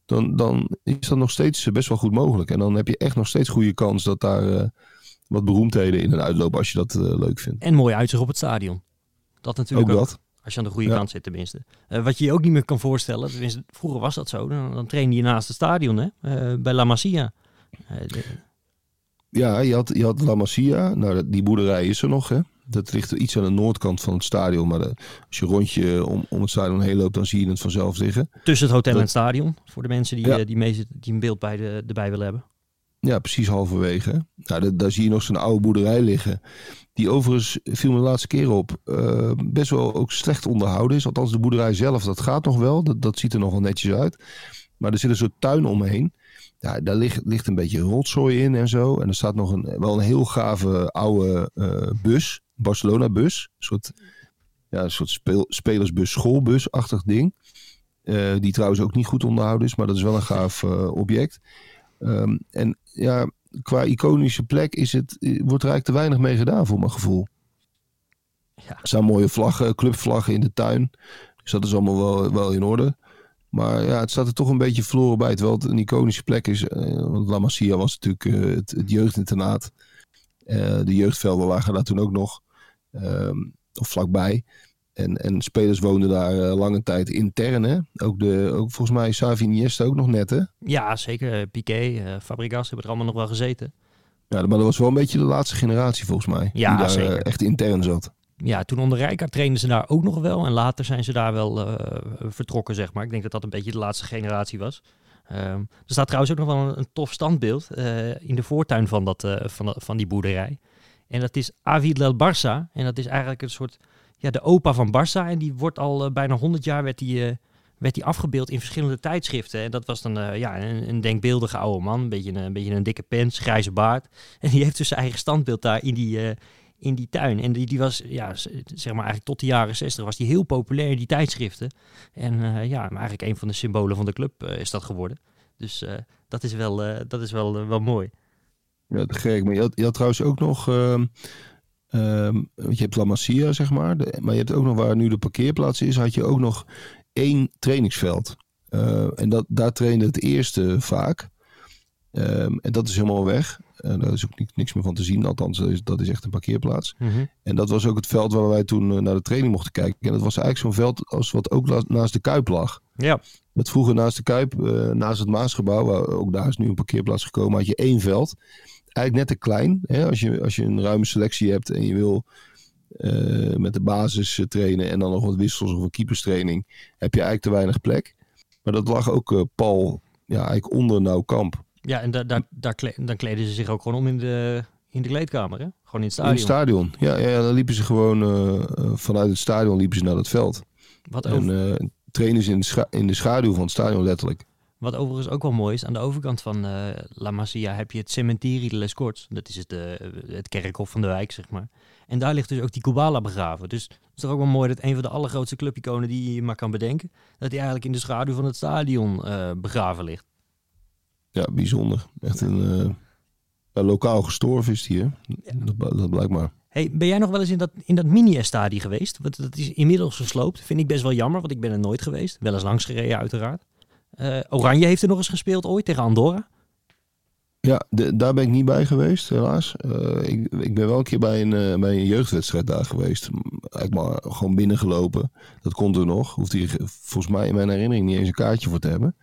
Dan, dan is dat nog steeds best wel goed mogelijk. En dan heb je echt nog steeds goede kans dat daar uh, wat beroemdheden in en uitlopen... Als je dat uh, leuk vindt. En mooi uitzicht op het stadion. Dat natuurlijk ook, dat. ook als je aan de goede ja. kant zit tenminste. Uh, wat je je ook niet meer kan voorstellen, tenminste, vroeger was dat zo, dan, dan trainde je naast het stadion hè? Uh, bij La Masia. Uh, de... Ja, je had, je had La Masia, nou, die boerderij is er nog hè. Dat ligt iets aan de noordkant van het stadion, maar de, als je rondje om, om het stadion heen loopt, dan zie je het vanzelf liggen. Tussen het hotel dat... en het stadion, voor de mensen die, ja. uh, die, mee zitten, die een beeld bij de, erbij willen hebben. Ja, precies halverwege. Nou, de, daar zie je nog zo'n oude boerderij liggen. Die overigens, viel me de laatste keer op, uh, best wel ook slecht onderhouden is. Althans, de boerderij zelf, dat gaat nog wel. Dat, dat ziet er nogal netjes uit. Maar er zit een soort tuin omheen. Ja, daar ligt, ligt een beetje rotzooi in en zo. En er staat nog een, wel een heel gave oude uh, bus. Barcelona-bus. Een soort, ja, een soort speel, spelersbus, schoolbus-achtig ding. Uh, die trouwens ook niet goed onderhouden is. Maar dat is wel een gaaf uh, object. Um, en ja, qua iconische plek is het, wordt er eigenlijk te weinig mee gedaan voor mijn gevoel. Ja. Er staan mooie vlaggen, clubvlaggen in de tuin. Dus dat is allemaal wel, wel in orde. Maar ja, het staat er toch een beetje verloren bij. Terwijl het een iconische plek is. Uh, want La Masia was natuurlijk uh, het, het jeugdinternaat. Uh, de jeugdvelden lagen daar toen ook nog. Um, of vlakbij. En, en spelers woonden daar uh, lange tijd intern, hè? Ook, de, ook volgens mij Xavi en Iniesta ook nog net, hè? Ja, zeker. Piqué, uh, Fabregas hebben er allemaal nog wel gezeten. Ja, maar dat was wel een beetje de laatste generatie, volgens mij. Ja, die daar zeker. Uh, echt intern zat. Ja, toen onder Rijkaard trainden ze daar ook nog wel. En later zijn ze daar wel uh, vertrokken, zeg maar. Ik denk dat dat een beetje de laatste generatie was. Um, er staat trouwens ook nog wel een, een tof standbeeld uh, in de voortuin van, dat, uh, van, dat, van die boerderij. En dat is Avi del Barça. En dat is eigenlijk een soort... Ja, de opa van Barça. En die wordt al uh, bijna honderd jaar werd die, uh, werd hij afgebeeld in verschillende tijdschriften. En dat was dan uh, ja, een, een denkbeeldige oude man. Een beetje een, een beetje een dikke pens, grijze baard. En die heeft dus zijn eigen standbeeld daar in die... Uh, in die tuin. En die, die was, ja, zeg maar eigenlijk tot de jaren zestig was die heel populair in die tijdschriften. En uh, ja, maar eigenlijk een van de symbolen van de club uh, is dat geworden. Dus uh, dat is wel, uh, dat is wel, uh, wel mooi. Ja, te gek. Maar je had, je had trouwens ook nog, uh, um, je hebt La Masia, zeg maar. De, maar je hebt ook nog, waar nu de parkeerplaats is, had je ook nog één trainingsveld. Uh, en dat, daar trainde het eerste vaak. Um, en dat is helemaal weg. Uh, daar is ook niks, niks meer van te zien. Althans, dat is, dat is echt een parkeerplaats. Mm-hmm. En dat was ook het veld waar wij toen uh, naar de training mochten kijken. En dat was eigenlijk zo'n veld als wat ook la- naast de Kuip lag. Ja. Dat vroeger naast de Kuip, uh, naast het Maasgebouw, waar ook daar is nu een parkeerplaats gekomen, had je één veld. Eigenlijk net te klein. Hè? Als je, als je een ruime selectie hebt en je wil uh, met de basis uh, trainen en dan nog wat wissels of een keeperstraining, heb je eigenlijk te weinig plek. Maar dat lag ook uh, pal ja, eigenlijk onder Nou Kamp. Ja, en daar, daar, daar kle- dan kleden ze zich ook gewoon om in de, in de kleedkamer, hè? Gewoon in het stadion. In het stadion, ja. ja dan liepen ze gewoon uh, vanuit het stadion liepen ze naar het veld. Wat en over... uh, trainen ze in de, scha- in de schaduw van het stadion, letterlijk. Wat overigens ook wel mooi is, aan de overkant van uh, La Masia heb je het Cementerio de Les Corts. Dat is het, uh, het kerkhof van de wijk, zeg maar. En daar ligt dus ook die Kubala begraven. Dus het is toch ook wel mooi dat een van de allergrootste clubiconen die je maar kan bedenken, dat hij eigenlijk in de schaduw van het stadion uh, begraven ligt. Ja, bijzonder. Echt een uh, lokaal gestorven is die, hè? Dat, dat blijkt maar. Hey, ben jij nog wel eens in dat, in dat mini-estadie geweest? Want dat is inmiddels gesloopt. Vind ik best wel jammer, want ik ben er nooit geweest. Wel eens langs gereden, uiteraard. Uh, Oranje heeft er nog eens gespeeld ooit tegen Andorra. Ja, de, daar ben ik niet bij geweest, helaas. Uh, ik, ik ben wel een keer bij een, uh, bij een jeugdwedstrijd daar geweest. Eigenlijk maar gewoon binnengelopen. Dat kon er nog. Hoeft hij volgens mij in mijn herinnering niet eens een kaartje voor te hebben.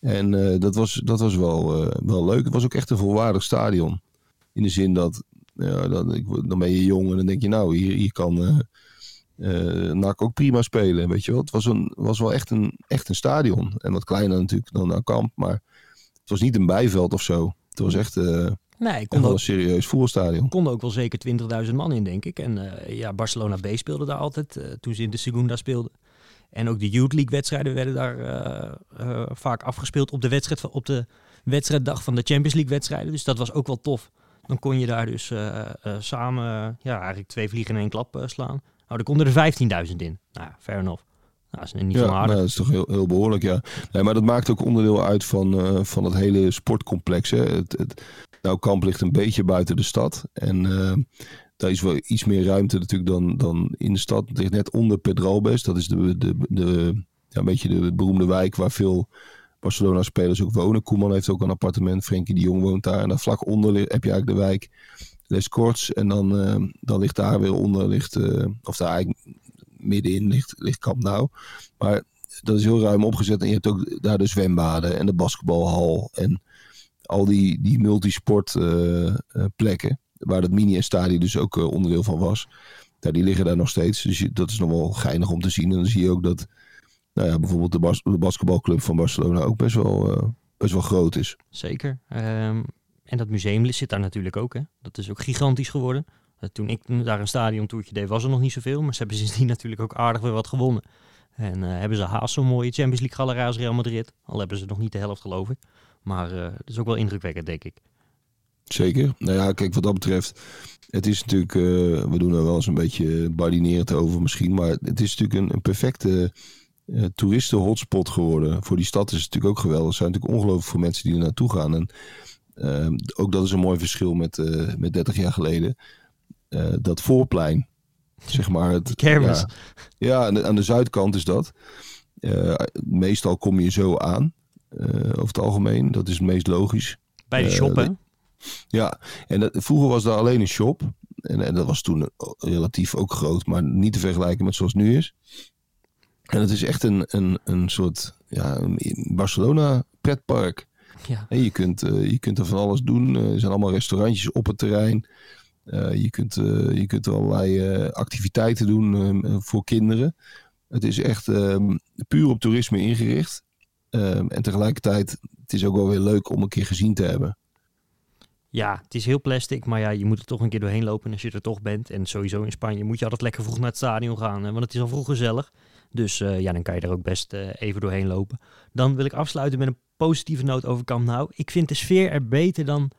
En uh, dat was, dat was wel, uh, wel leuk. Het was ook echt een volwaardig stadion. In de zin dat, ja, dat ik, dan ben je jong en dan denk je, nou, hier, hier kan uh, uh, N A C ook prima spelen. Weet je wel? Het was, een, was wel echt een, echt een stadion. En wat kleiner natuurlijk dan Nou Kamp. Maar het was niet een bijveld of zo. Het was echt, uh, nee, kon echt wel ook, een serieus voetbalstadion. Er konden ook wel zeker twintigduizend man in, denk ik. En uh, ja, Barcelona B speelde daar altijd uh, toen ze in de Segunda speelden. En ook de Youth League wedstrijden werden daar uh, uh, vaak afgespeeld op de, wedstrijd, op de wedstrijddag van de Champions League wedstrijden. Dus dat was ook wel tof. Dan kon je daar dus uh, uh, samen uh, ja, eigenlijk twee vliegen in één klap uh, slaan. Nou, er konden er vijftienduizend in. Nou, fair enough. Nou, dat is niet ja, zo aardig. Nou, dat is toch heel, heel behoorlijk, ja. Nee, maar dat maakt ook onderdeel uit van, uh, van het hele sportcomplex. Hè. Het, het, nou, Kamp ligt een beetje buiten de stad. En... Uh, daar is wel iets meer ruimte natuurlijk dan, dan in de stad. Het ligt net onder Pedralbes. Dat is de, de, de, ja, een beetje de beroemde wijk waar veel Barcelona-spelers ook wonen. Koeman heeft ook een appartement. Frenkie de Jong woont daar. En daar vlak onder heb je eigenlijk de wijk Les Corts. En dan, uh, dan ligt daar weer onder, ligt, uh, of daar eigenlijk middenin ligt, ligt Camp Nou. Maar dat is heel ruim opgezet. En je hebt ook daar de zwembaden en de basketbalhal. En al die, die multisportplekken. Uh, uh, Waar dat mini-estadie dus ook uh, onderdeel van was. Ja, die liggen daar nog steeds. Dus je, dat is nog wel geinig om te zien. En dan zie je ook dat nou ja, bijvoorbeeld de, bas- de basketbalclub van Barcelona ook best wel, uh, best wel groot is. Zeker. Um, en dat museum zit daar natuurlijk ook. Hè? Dat is ook gigantisch geworden. Uh, toen ik daar een stadiontoertje deed was er nog niet zoveel. Maar ze hebben sindsdien natuurlijk ook aardig weer wat gewonnen. En uh, hebben ze haast zo'n mooie Champions League galerij als Real Madrid. Al hebben ze nog niet de helft geloof ik. Maar uh, dat is ook wel indrukwekkend denk ik. Zeker. Nou ja, kijk, wat dat betreft, het is natuurlijk, uh, we doen er wel eens een beetje bardinerend over misschien, maar het is natuurlijk een, een perfecte uh, toeristen-hotspot geworden. Voor die stad is het natuurlijk ook geweldig. Er zijn natuurlijk ongelooflijk veel mensen die er naartoe gaan. En uh, ook dat is een mooi verschil met, uh, met dertig jaar geleden. Uh, dat voorplein, zeg maar. Het, kermis. Ja, ja aan, de, aan de zuidkant is dat. Uh, meestal kom je zo aan, uh, over het algemeen. Dat is het meest logisch. Bij de shop, uh, hè? Ja, en dat, vroeger was daar alleen een shop. En, en dat was toen relatief ook groot, maar niet te vergelijken met zoals het nu is. En het is echt een, een, een soort ja, een Barcelona pretpark. Ja. En je, kunt, uh, je kunt er van alles doen. Uh, er zijn allemaal restaurantjes op het terrein. Uh, je, kunt, uh, je kunt allerlei uh, activiteiten doen uh, voor kinderen. Het is echt um, puur op toerisme ingericht. Um, en tegelijkertijd, het is ook wel weer leuk om een keer gezien te hebben. Ja, het is heel plastic, maar ja, je moet er toch een keer doorheen lopen als je er toch bent. En sowieso in Spanje moet je altijd lekker vroeg naar het stadion gaan, hè? Want het is al vroeg gezellig. Dus uh, ja, dan kan je er ook best uh, even doorheen lopen. Dan wil ik afsluiten met een positieve noot over Camp Nou. Ik vind de sfeer er beter dan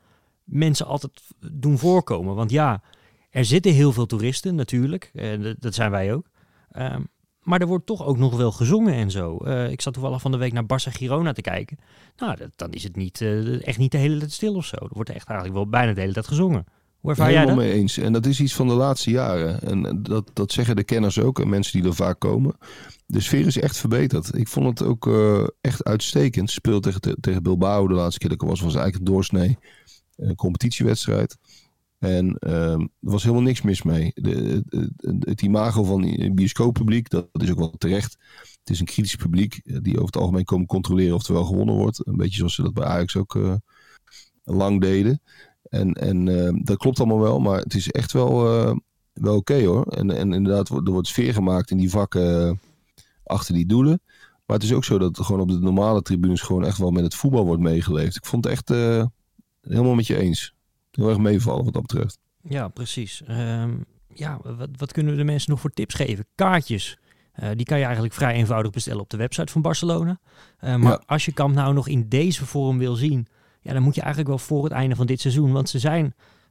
mensen altijd doen voorkomen. Want ja, er zitten heel veel toeristen natuurlijk. Uh, d- dat zijn wij ook. Uh, maar er wordt toch ook nog wel gezongen en zo. Uh, ik zat toevallig van de week naar Barça Girona te kijken. Nou, dat, dan is het niet, uh, echt niet de hele tijd stil of zo. Er wordt echt eigenlijk wel bijna de hele tijd gezongen. Hoe ervaar jij dat? Helemaal mee eens. En dat is iets van de laatste jaren. En dat, dat zeggen de kenners ook en mensen die er vaak komen. De sfeer is echt verbeterd. Ik vond het ook uh, echt uitstekend. Ze speelde tegen, tegen Bilbao de laatste keer dat ik was. Was eigenlijk een doorsnee. Een competitiewedstrijd. En uh, er was helemaal niks mis mee. De, de, het imago van het bioscooppubliek, dat, dat is ook wel terecht. Het is een kritisch publiek die over het algemeen komen controleren of er wel gewonnen wordt. Een beetje zoals ze dat bij Ajax ook uh, lang deden. En, en uh, dat klopt allemaal wel, maar het is echt wel, uh, wel oké okay, hoor. En, en inderdaad, er wordt sfeer gemaakt in die vakken uh, achter die doelen. Maar het is ook zo dat er gewoon op de normale tribunes gewoon echt wel met het voetbal wordt meegeleefd. Ik vond het echt uh, helemaal met je eens. Heel erg meevallen wat dat betreft. Ja, precies. Um, ja, wat, wat kunnen we de mensen nog voor tips geven? Kaartjes, uh, die kan je eigenlijk vrij eenvoudig bestellen op de website van Barcelona. Uh, maar ja. Als je Camp Nou nog in deze vorm wil zien... Ja, dan moet je eigenlijk wel voor het einde van dit seizoen. Want ze zijn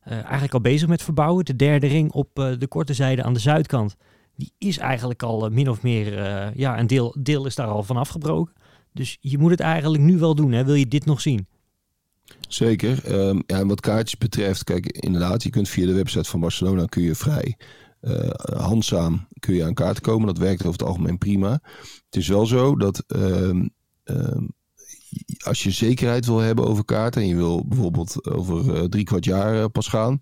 uh, eigenlijk al bezig met verbouwen. De derde ring op uh, de korte zijde aan de zuidkant. Die is eigenlijk al uh, min of meer... Uh, ja, een deel, deel is daar al van afgebroken. Dus je moet het eigenlijk nu wel doen. Hè? Wil je dit nog zien? Zeker. Um, ja, en wat kaartjes betreft... Kijk, inderdaad, je kunt via de website van Barcelona... kun je vrij uh, handzaam kun je aan kaart komen. Dat werkt over het algemeen prima. Het is wel zo dat... Um, um, Als je zekerheid wil hebben over kaarten... en je wil bijvoorbeeld over uh, drie kwart jaar uh, pas gaan...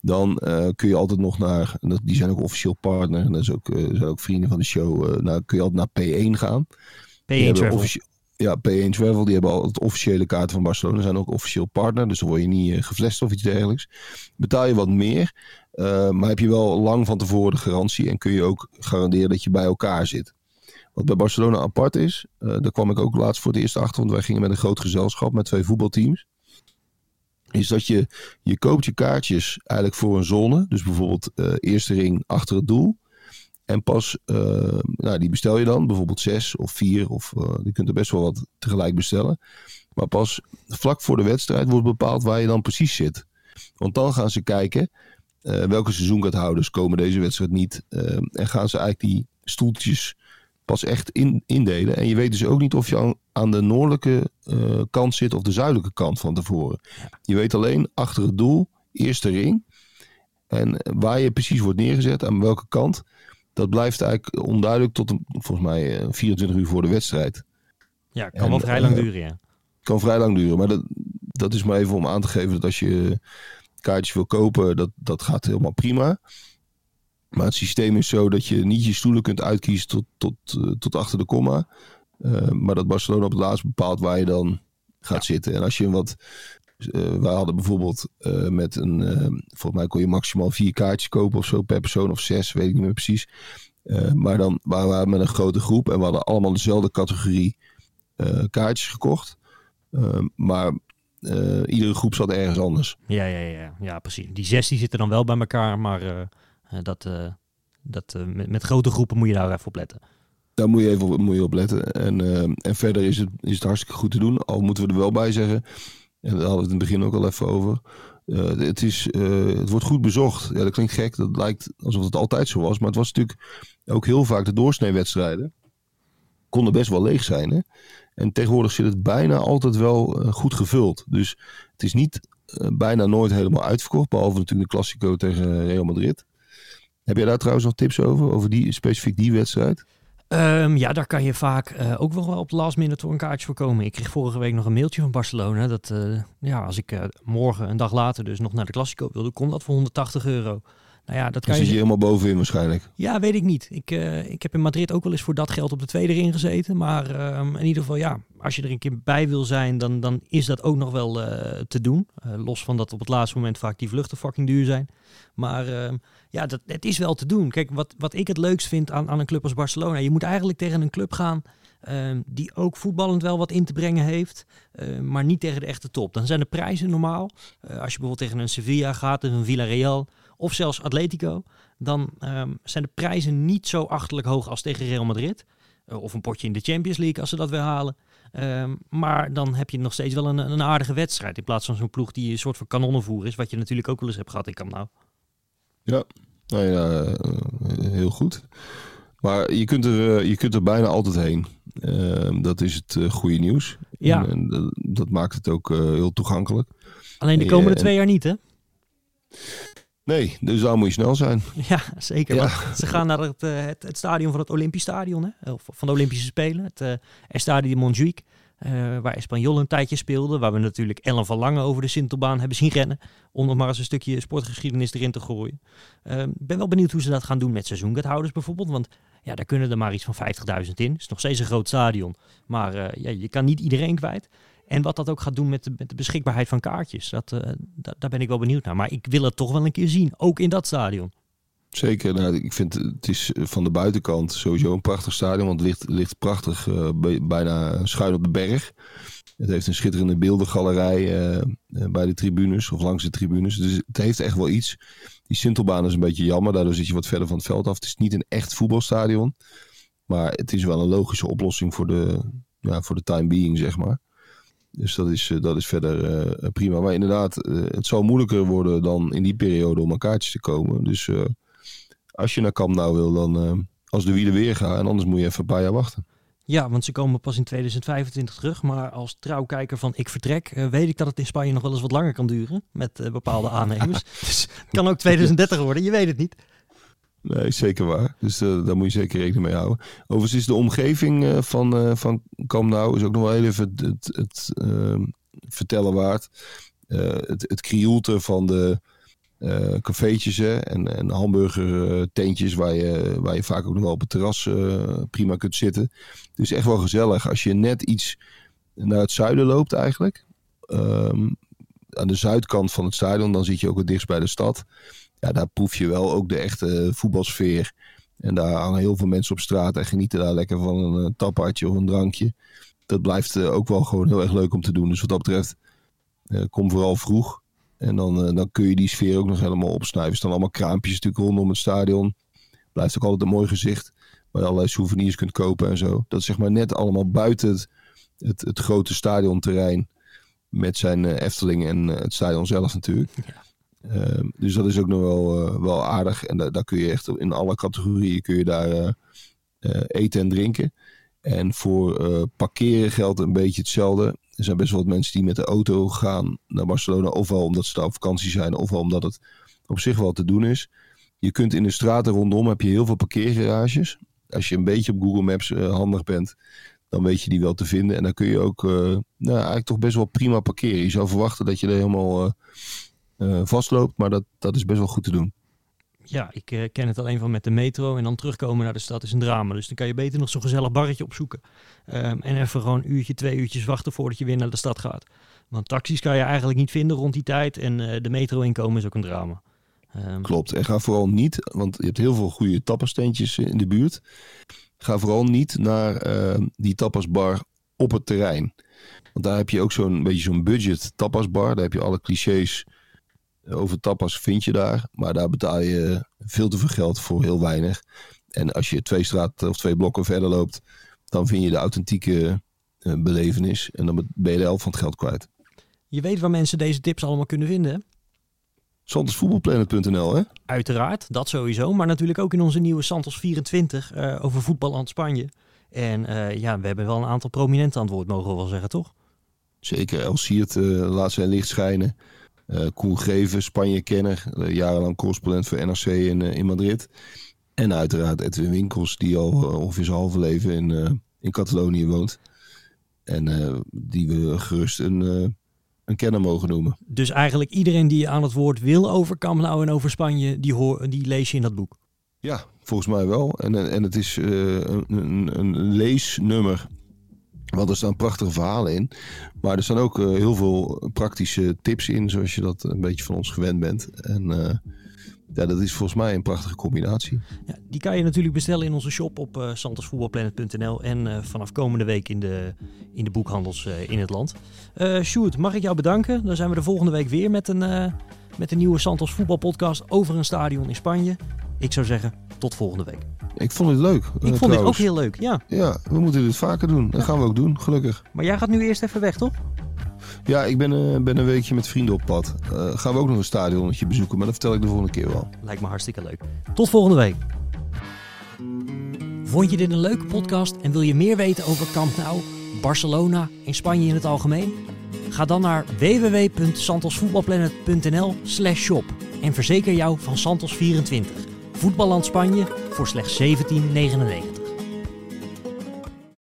dan uh, kun je altijd nog naar... En dat, die zijn ook officieel partner... en dat is ook, uh, zijn ook vrienden van de show... Uh, nou, kun je altijd naar P één gaan. P één Travel. Offici- ja, P één Travel. Die hebben al het officiële kaarten van Barcelona... zijn ook officieel partner... dus dan word je niet uh, geflasht of iets dergelijks. Betaal je wat meer... Uh, maar heb je wel lang van tevoren de garantie... en kun je ook garanderen dat je bij elkaar zit... Wat bij Barcelona apart is, uh, daar kwam ik ook laatst voor het eerst achter, want wij gingen met een groot gezelschap met twee voetbalteams. Is dat je, je koopt je kaartjes eigenlijk voor een zone, dus bijvoorbeeld uh, eerste ring achter het doel. En pas, uh, nou, die bestel je dan, bijvoorbeeld zes of vier, of uh, je kunt er best wel wat tegelijk bestellen. Maar pas vlak voor de wedstrijd wordt bepaald waar je dan precies zit. Want dan gaan ze kijken uh, welke seizoenkaarthouders komen deze wedstrijd niet. Uh, en gaan ze eigenlijk die stoeltjes... pas echt in, indelen. En je weet dus ook niet of je aan, aan de noordelijke uh, kant zit... of de zuidelijke kant van tevoren. Je weet alleen achter het doel, eerste ring... en waar je precies wordt neergezet, aan welke kant... dat blijft eigenlijk onduidelijk tot een, volgens mij uh, vierentwintig uur voor de wedstrijd. Ja, kan en, wel vrij lang uh, duren, ja. Kan vrij lang duren, maar dat, dat is maar even om aan te geven... dat als je kaartjes wil kopen, dat, dat gaat helemaal prima... Maar het systeem is zo dat je niet je stoelen kunt uitkiezen tot, tot, uh, tot achter de komma. Uh, maar dat Barcelona op het laatst bepaalt waar je dan gaat ja. zitten. En als je wat... Uh, wij hadden bijvoorbeeld uh, met een... Uh, volgens mij kon je maximaal vier kaartjes kopen of zo per persoon. Of zes, weet ik niet meer precies. Uh, maar dan waren we met een grote groep. En we hadden allemaal dezelfde categorie uh, kaartjes gekocht. Uh, maar... Uh, iedere groep zat ergens anders. Ja, ja, ja. ja, precies. Die zes die zitten dan wel bij elkaar, maar... Uh... Dat, uh, dat, uh, met, met grote groepen moet je daar even op letten. Daar moet je even op, moet je op letten. En, uh, en verder is het, is het hartstikke goed te doen. Al moeten we er wel bij zeggen. En daar hadden we het in het begin ook al even over. Uh, het, is, uh, het wordt goed bezocht. Ja, dat klinkt gek. Dat lijkt alsof het altijd zo was. Maar het was natuurlijk ook heel vaak de doorsneewedstrijden. Konden best wel leeg zijn. Hè? En tegenwoordig zit het bijna altijd wel uh, goed gevuld. Dus het is niet uh, bijna nooit helemaal uitverkocht. Behalve natuurlijk de Classico tegen Real Madrid. Heb jij daar trouwens nog tips over, over die, specifiek die wedstrijd? Um, ja, daar kan je vaak uh, ook wel op last minute een kaartje voor komen. Ik kreeg vorige week nog een mailtje van Barcelona. Dat uh, ja, als ik uh, morgen, een dag later dus, nog naar de Classico wilde, kon dat voor honderdtachtig euro. Nou ja, dat kan je... zit je helemaal bovenin waarschijnlijk. Ja, weet ik niet. Ik, uh, ik heb in Madrid ook wel eens voor dat geld op de tweede ring gezeten. Maar uh, in ieder geval, ja, als je er een keer bij wil zijn, dan, dan is dat ook nog wel uh, te doen. Uh, los van dat op het laatste moment vaak die vluchten fucking duur zijn. Maar uh, ja, dat, het is wel te doen. Kijk, wat, wat ik het leukst vind aan, aan een club als Barcelona. Je moet eigenlijk tegen een club gaan uh, die ook voetballend wel wat in te brengen heeft. Uh, maar niet tegen de echte top. Dan zijn de prijzen normaal. Uh, als je bijvoorbeeld tegen een Sevilla gaat, een Villarreal of zelfs Atletico. Dan um, zijn de prijzen niet zo achterlijk hoog als tegen Real Madrid. Uh, of een potje in de Champions League als ze dat weer halen. Um, maar dan heb je nog steeds wel een, een aardige wedstrijd. In plaats van zo'n ploeg die een soort van kanonnenvoer is. Wat je natuurlijk ook wel eens hebt gehad in Camp Nou. Ja, nou ja, heel goed. Maar je kunt er, je kunt er bijna altijd heen. Uh, dat is het uh, goede nieuws. Ja. En, en, dat maakt het ook uh, heel toegankelijk. Alleen de komende en, twee jaar niet, hè? Nee, dus daar moet je snel zijn. Ja, zeker. Ja. Ze gaan naar het, uh, het, het stadion van het Olympisch Stadion, hè? Of van de Olympische Spelen. Het uh, Estadio de Montjuïc, uh, waar Espanyol een tijdje speelde. Waar we natuurlijk Ellen van Lange over de Sintelbaan hebben zien rennen. Om nog maar eens een stukje sportgeschiedenis erin te gooien. Ik uh, ben wel benieuwd hoe ze dat gaan doen met seizoenkaarthouders bijvoorbeeld. Want ja, daar kunnen er maar iets van vijftigduizend in. Het is nog steeds een groot stadion. Maar uh, ja, je kan niet iedereen kwijt. En wat dat ook gaat doen met de, met de beschikbaarheid van kaartjes. Dat, uh, da, daar ben ik wel benieuwd naar. Maar ik wil het toch wel een keer zien. Ook in dat stadion. Zeker. Nou, ik vind het is van de buitenkant sowieso een prachtig stadion. Want het ligt, ligt prachtig. Uh, bijna schuin op de berg. Het heeft een schitterende beeldengalerij uh, bij de tribunes. Of langs de tribunes. Dus het heeft echt wel iets. Die Sintelbaan is een beetje jammer. Daardoor zit je wat verder van het veld af. Het is niet een echt voetbalstadion. Maar het is wel een logische oplossing voor de, ja, voor de time being, zeg maar. Dus dat is, dat is verder uh, prima. Maar inderdaad, uh, het zal moeilijker worden dan in die periode om aan kaartjes te komen. Dus uh, als je naar Camp Nou wil, dan uh, als de wielen weer gaan. En anders moet je even een paar jaar wachten. Ja, want ze komen pas in tweeduizend vijfentwintig terug. Maar als trouwkijker van Ik Vertrek uh, weet ik dat het in Spanje nog wel eens wat langer kan duren. Met uh, bepaalde aannemers. Dus het kan ook tweeduizend dertig worden, je weet het niet. Nee, zeker waar. Dus uh, daar moet je zeker rekening mee houden. Overigens is de omgeving uh, van, uh, van Camp Nou is ook nog wel heel even het, het, het uh, vertellen waard. Uh, het, het krioelte van de uh, cafeetjes hè, en, en hamburgertentjes waar je, waar je vaak ook nog wel op het terras uh, prima kunt zitten. Het is echt wel gezellig. Als je net iets naar het zuiden loopt eigenlijk, um, aan de zuidkant van het stadion, dan zit je ook het dichtst bij de stad. Ja, daar proef je wel ook de echte voetbalsfeer. En daar hangen heel veel mensen op straat en genieten daar lekker van een tappartje of een drankje. Dat blijft ook wel gewoon heel erg leuk om te doen. Dus wat dat betreft, kom vooral vroeg. En dan, dan kun je die sfeer ook nog helemaal opsnuiven. Er staan allemaal kraampjes natuurlijk rondom het stadion. Blijft ook altijd een mooi gezicht. Waar je allerlei souvenirs kunt kopen en zo. Dat is zeg maar net allemaal buiten het, het, het grote stadionterrein. Met zijn Efteling en het stadion zelf natuurlijk. Ja. Uh, dus dat is ook nog wel, uh, wel aardig. En da- daar kun je echt in alle categorieën kun je daar uh, uh, eten en drinken. En voor uh, parkeren geldt een beetje hetzelfde. Er zijn best wel wat mensen die met de auto gaan naar Barcelona. Ofwel omdat ze daar op vakantie zijn. Ofwel omdat het op zich wel te doen is. Je kunt in de straten rondom heb je heel veel parkeergarages. Als je een beetje op Google Maps uh, handig bent, dan weet je die wel te vinden. En dan kun je ook uh, nou, eigenlijk toch best wel prima parkeren. Je zou verwachten dat je er helemaal... Uh, Uh, vastloopt, maar dat, dat is best wel goed te doen. Ja, ik uh, ken het alleen van met de metro en dan terugkomen naar de stad is een drama. Dus dan kan je beter nog zo'n gezellig barretje opzoeken. Um, en even gewoon een uurtje, twee uurtjes wachten voordat je weer naar de stad gaat. Want taxis kan je eigenlijk niet vinden rond die tijd en uh, de metro inkomen is ook een drama. Um... Klopt, en ga vooral niet, want je hebt heel veel goede tapassteentjes in de buurt. Ga vooral niet naar uh, die tapasbar op het terrein. Want daar heb je ook zo'n beetje zo'n budget tapasbar. Daar heb je alle clichés over tapas vind je daar, maar daar betaal je veel te veel geld voor heel weinig. En als je twee straten of twee blokken verder loopt, dan vind je de authentieke uh, belevenis. En dan ben je de helft van het geld kwijt. Je weet waar mensen deze tips allemaal kunnen vinden, hè? Santos voetbalplanet punt n l, hè? Uiteraard, dat sowieso. Maar natuurlijk ook in onze nieuwe Santos vierentwintig uh, over voetbal aan Spanje. En uh, ja, we hebben wel een aantal prominente antwoord, mogen we wel zeggen, toch? Zeker, El Sierd uh, laat zijn licht schijnen. Uh, Koen Greven, Spanje-kenner, uh, jarenlang correspondent voor N R C in, uh, in Madrid. En uiteraard Edwin Winkels, die al uh, ongeveer zijn halve leven in, uh, in Catalonië woont. En uh, die we gerust een, uh, een kenner mogen noemen. Dus eigenlijk iedereen die je aan het woord wil over Camp Nou en over Spanje, die, hoor, die lees je in dat boek? Ja, volgens mij wel. En, en het is uh, een, een, een leesnummer Want er staan prachtige verhalen in. Maar er staan ook uh, heel veel praktische tips in, zoals je dat een beetje van ons gewend bent. En uh, ja, dat is volgens mij een prachtige combinatie. Ja, die kan je natuurlijk bestellen in onze shop op uh, santos voetbalplanet punt n l en uh, vanaf komende week in de, in de boekhandels uh, in het land. Uh, Sjoerd, mag ik jou bedanken? Dan zijn we de volgende week weer met een, uh, met een nieuwe Santos voetbalpodcast over een stadion in Spanje. Ik zou zeggen, tot volgende week. Ik vond het leuk. Ik uh, vond trouwens. Dit ook heel leuk, ja. Ja, we moeten dit vaker doen. Dat ja. gaan we ook doen, gelukkig. Maar jij gaat nu eerst even weg, toch? Ja, ik ben, uh, ben een weekje met vrienden op pad. Uh, gaan we ook nog een stadionnetje bezoeken, maar dat vertel ik de volgende keer wel. Lijkt me hartstikke leuk. Tot volgende week. Vond je dit een leuke podcast en wil je meer weten over Camp Nou, Barcelona en Spanje in het algemeen? Ga dan naar w w w punt santos voetbalplanet punt n l slash shop en verzeker jou van Santos vierentwintig. Voetballand Spanje voor slechts zeventien negenennegentig.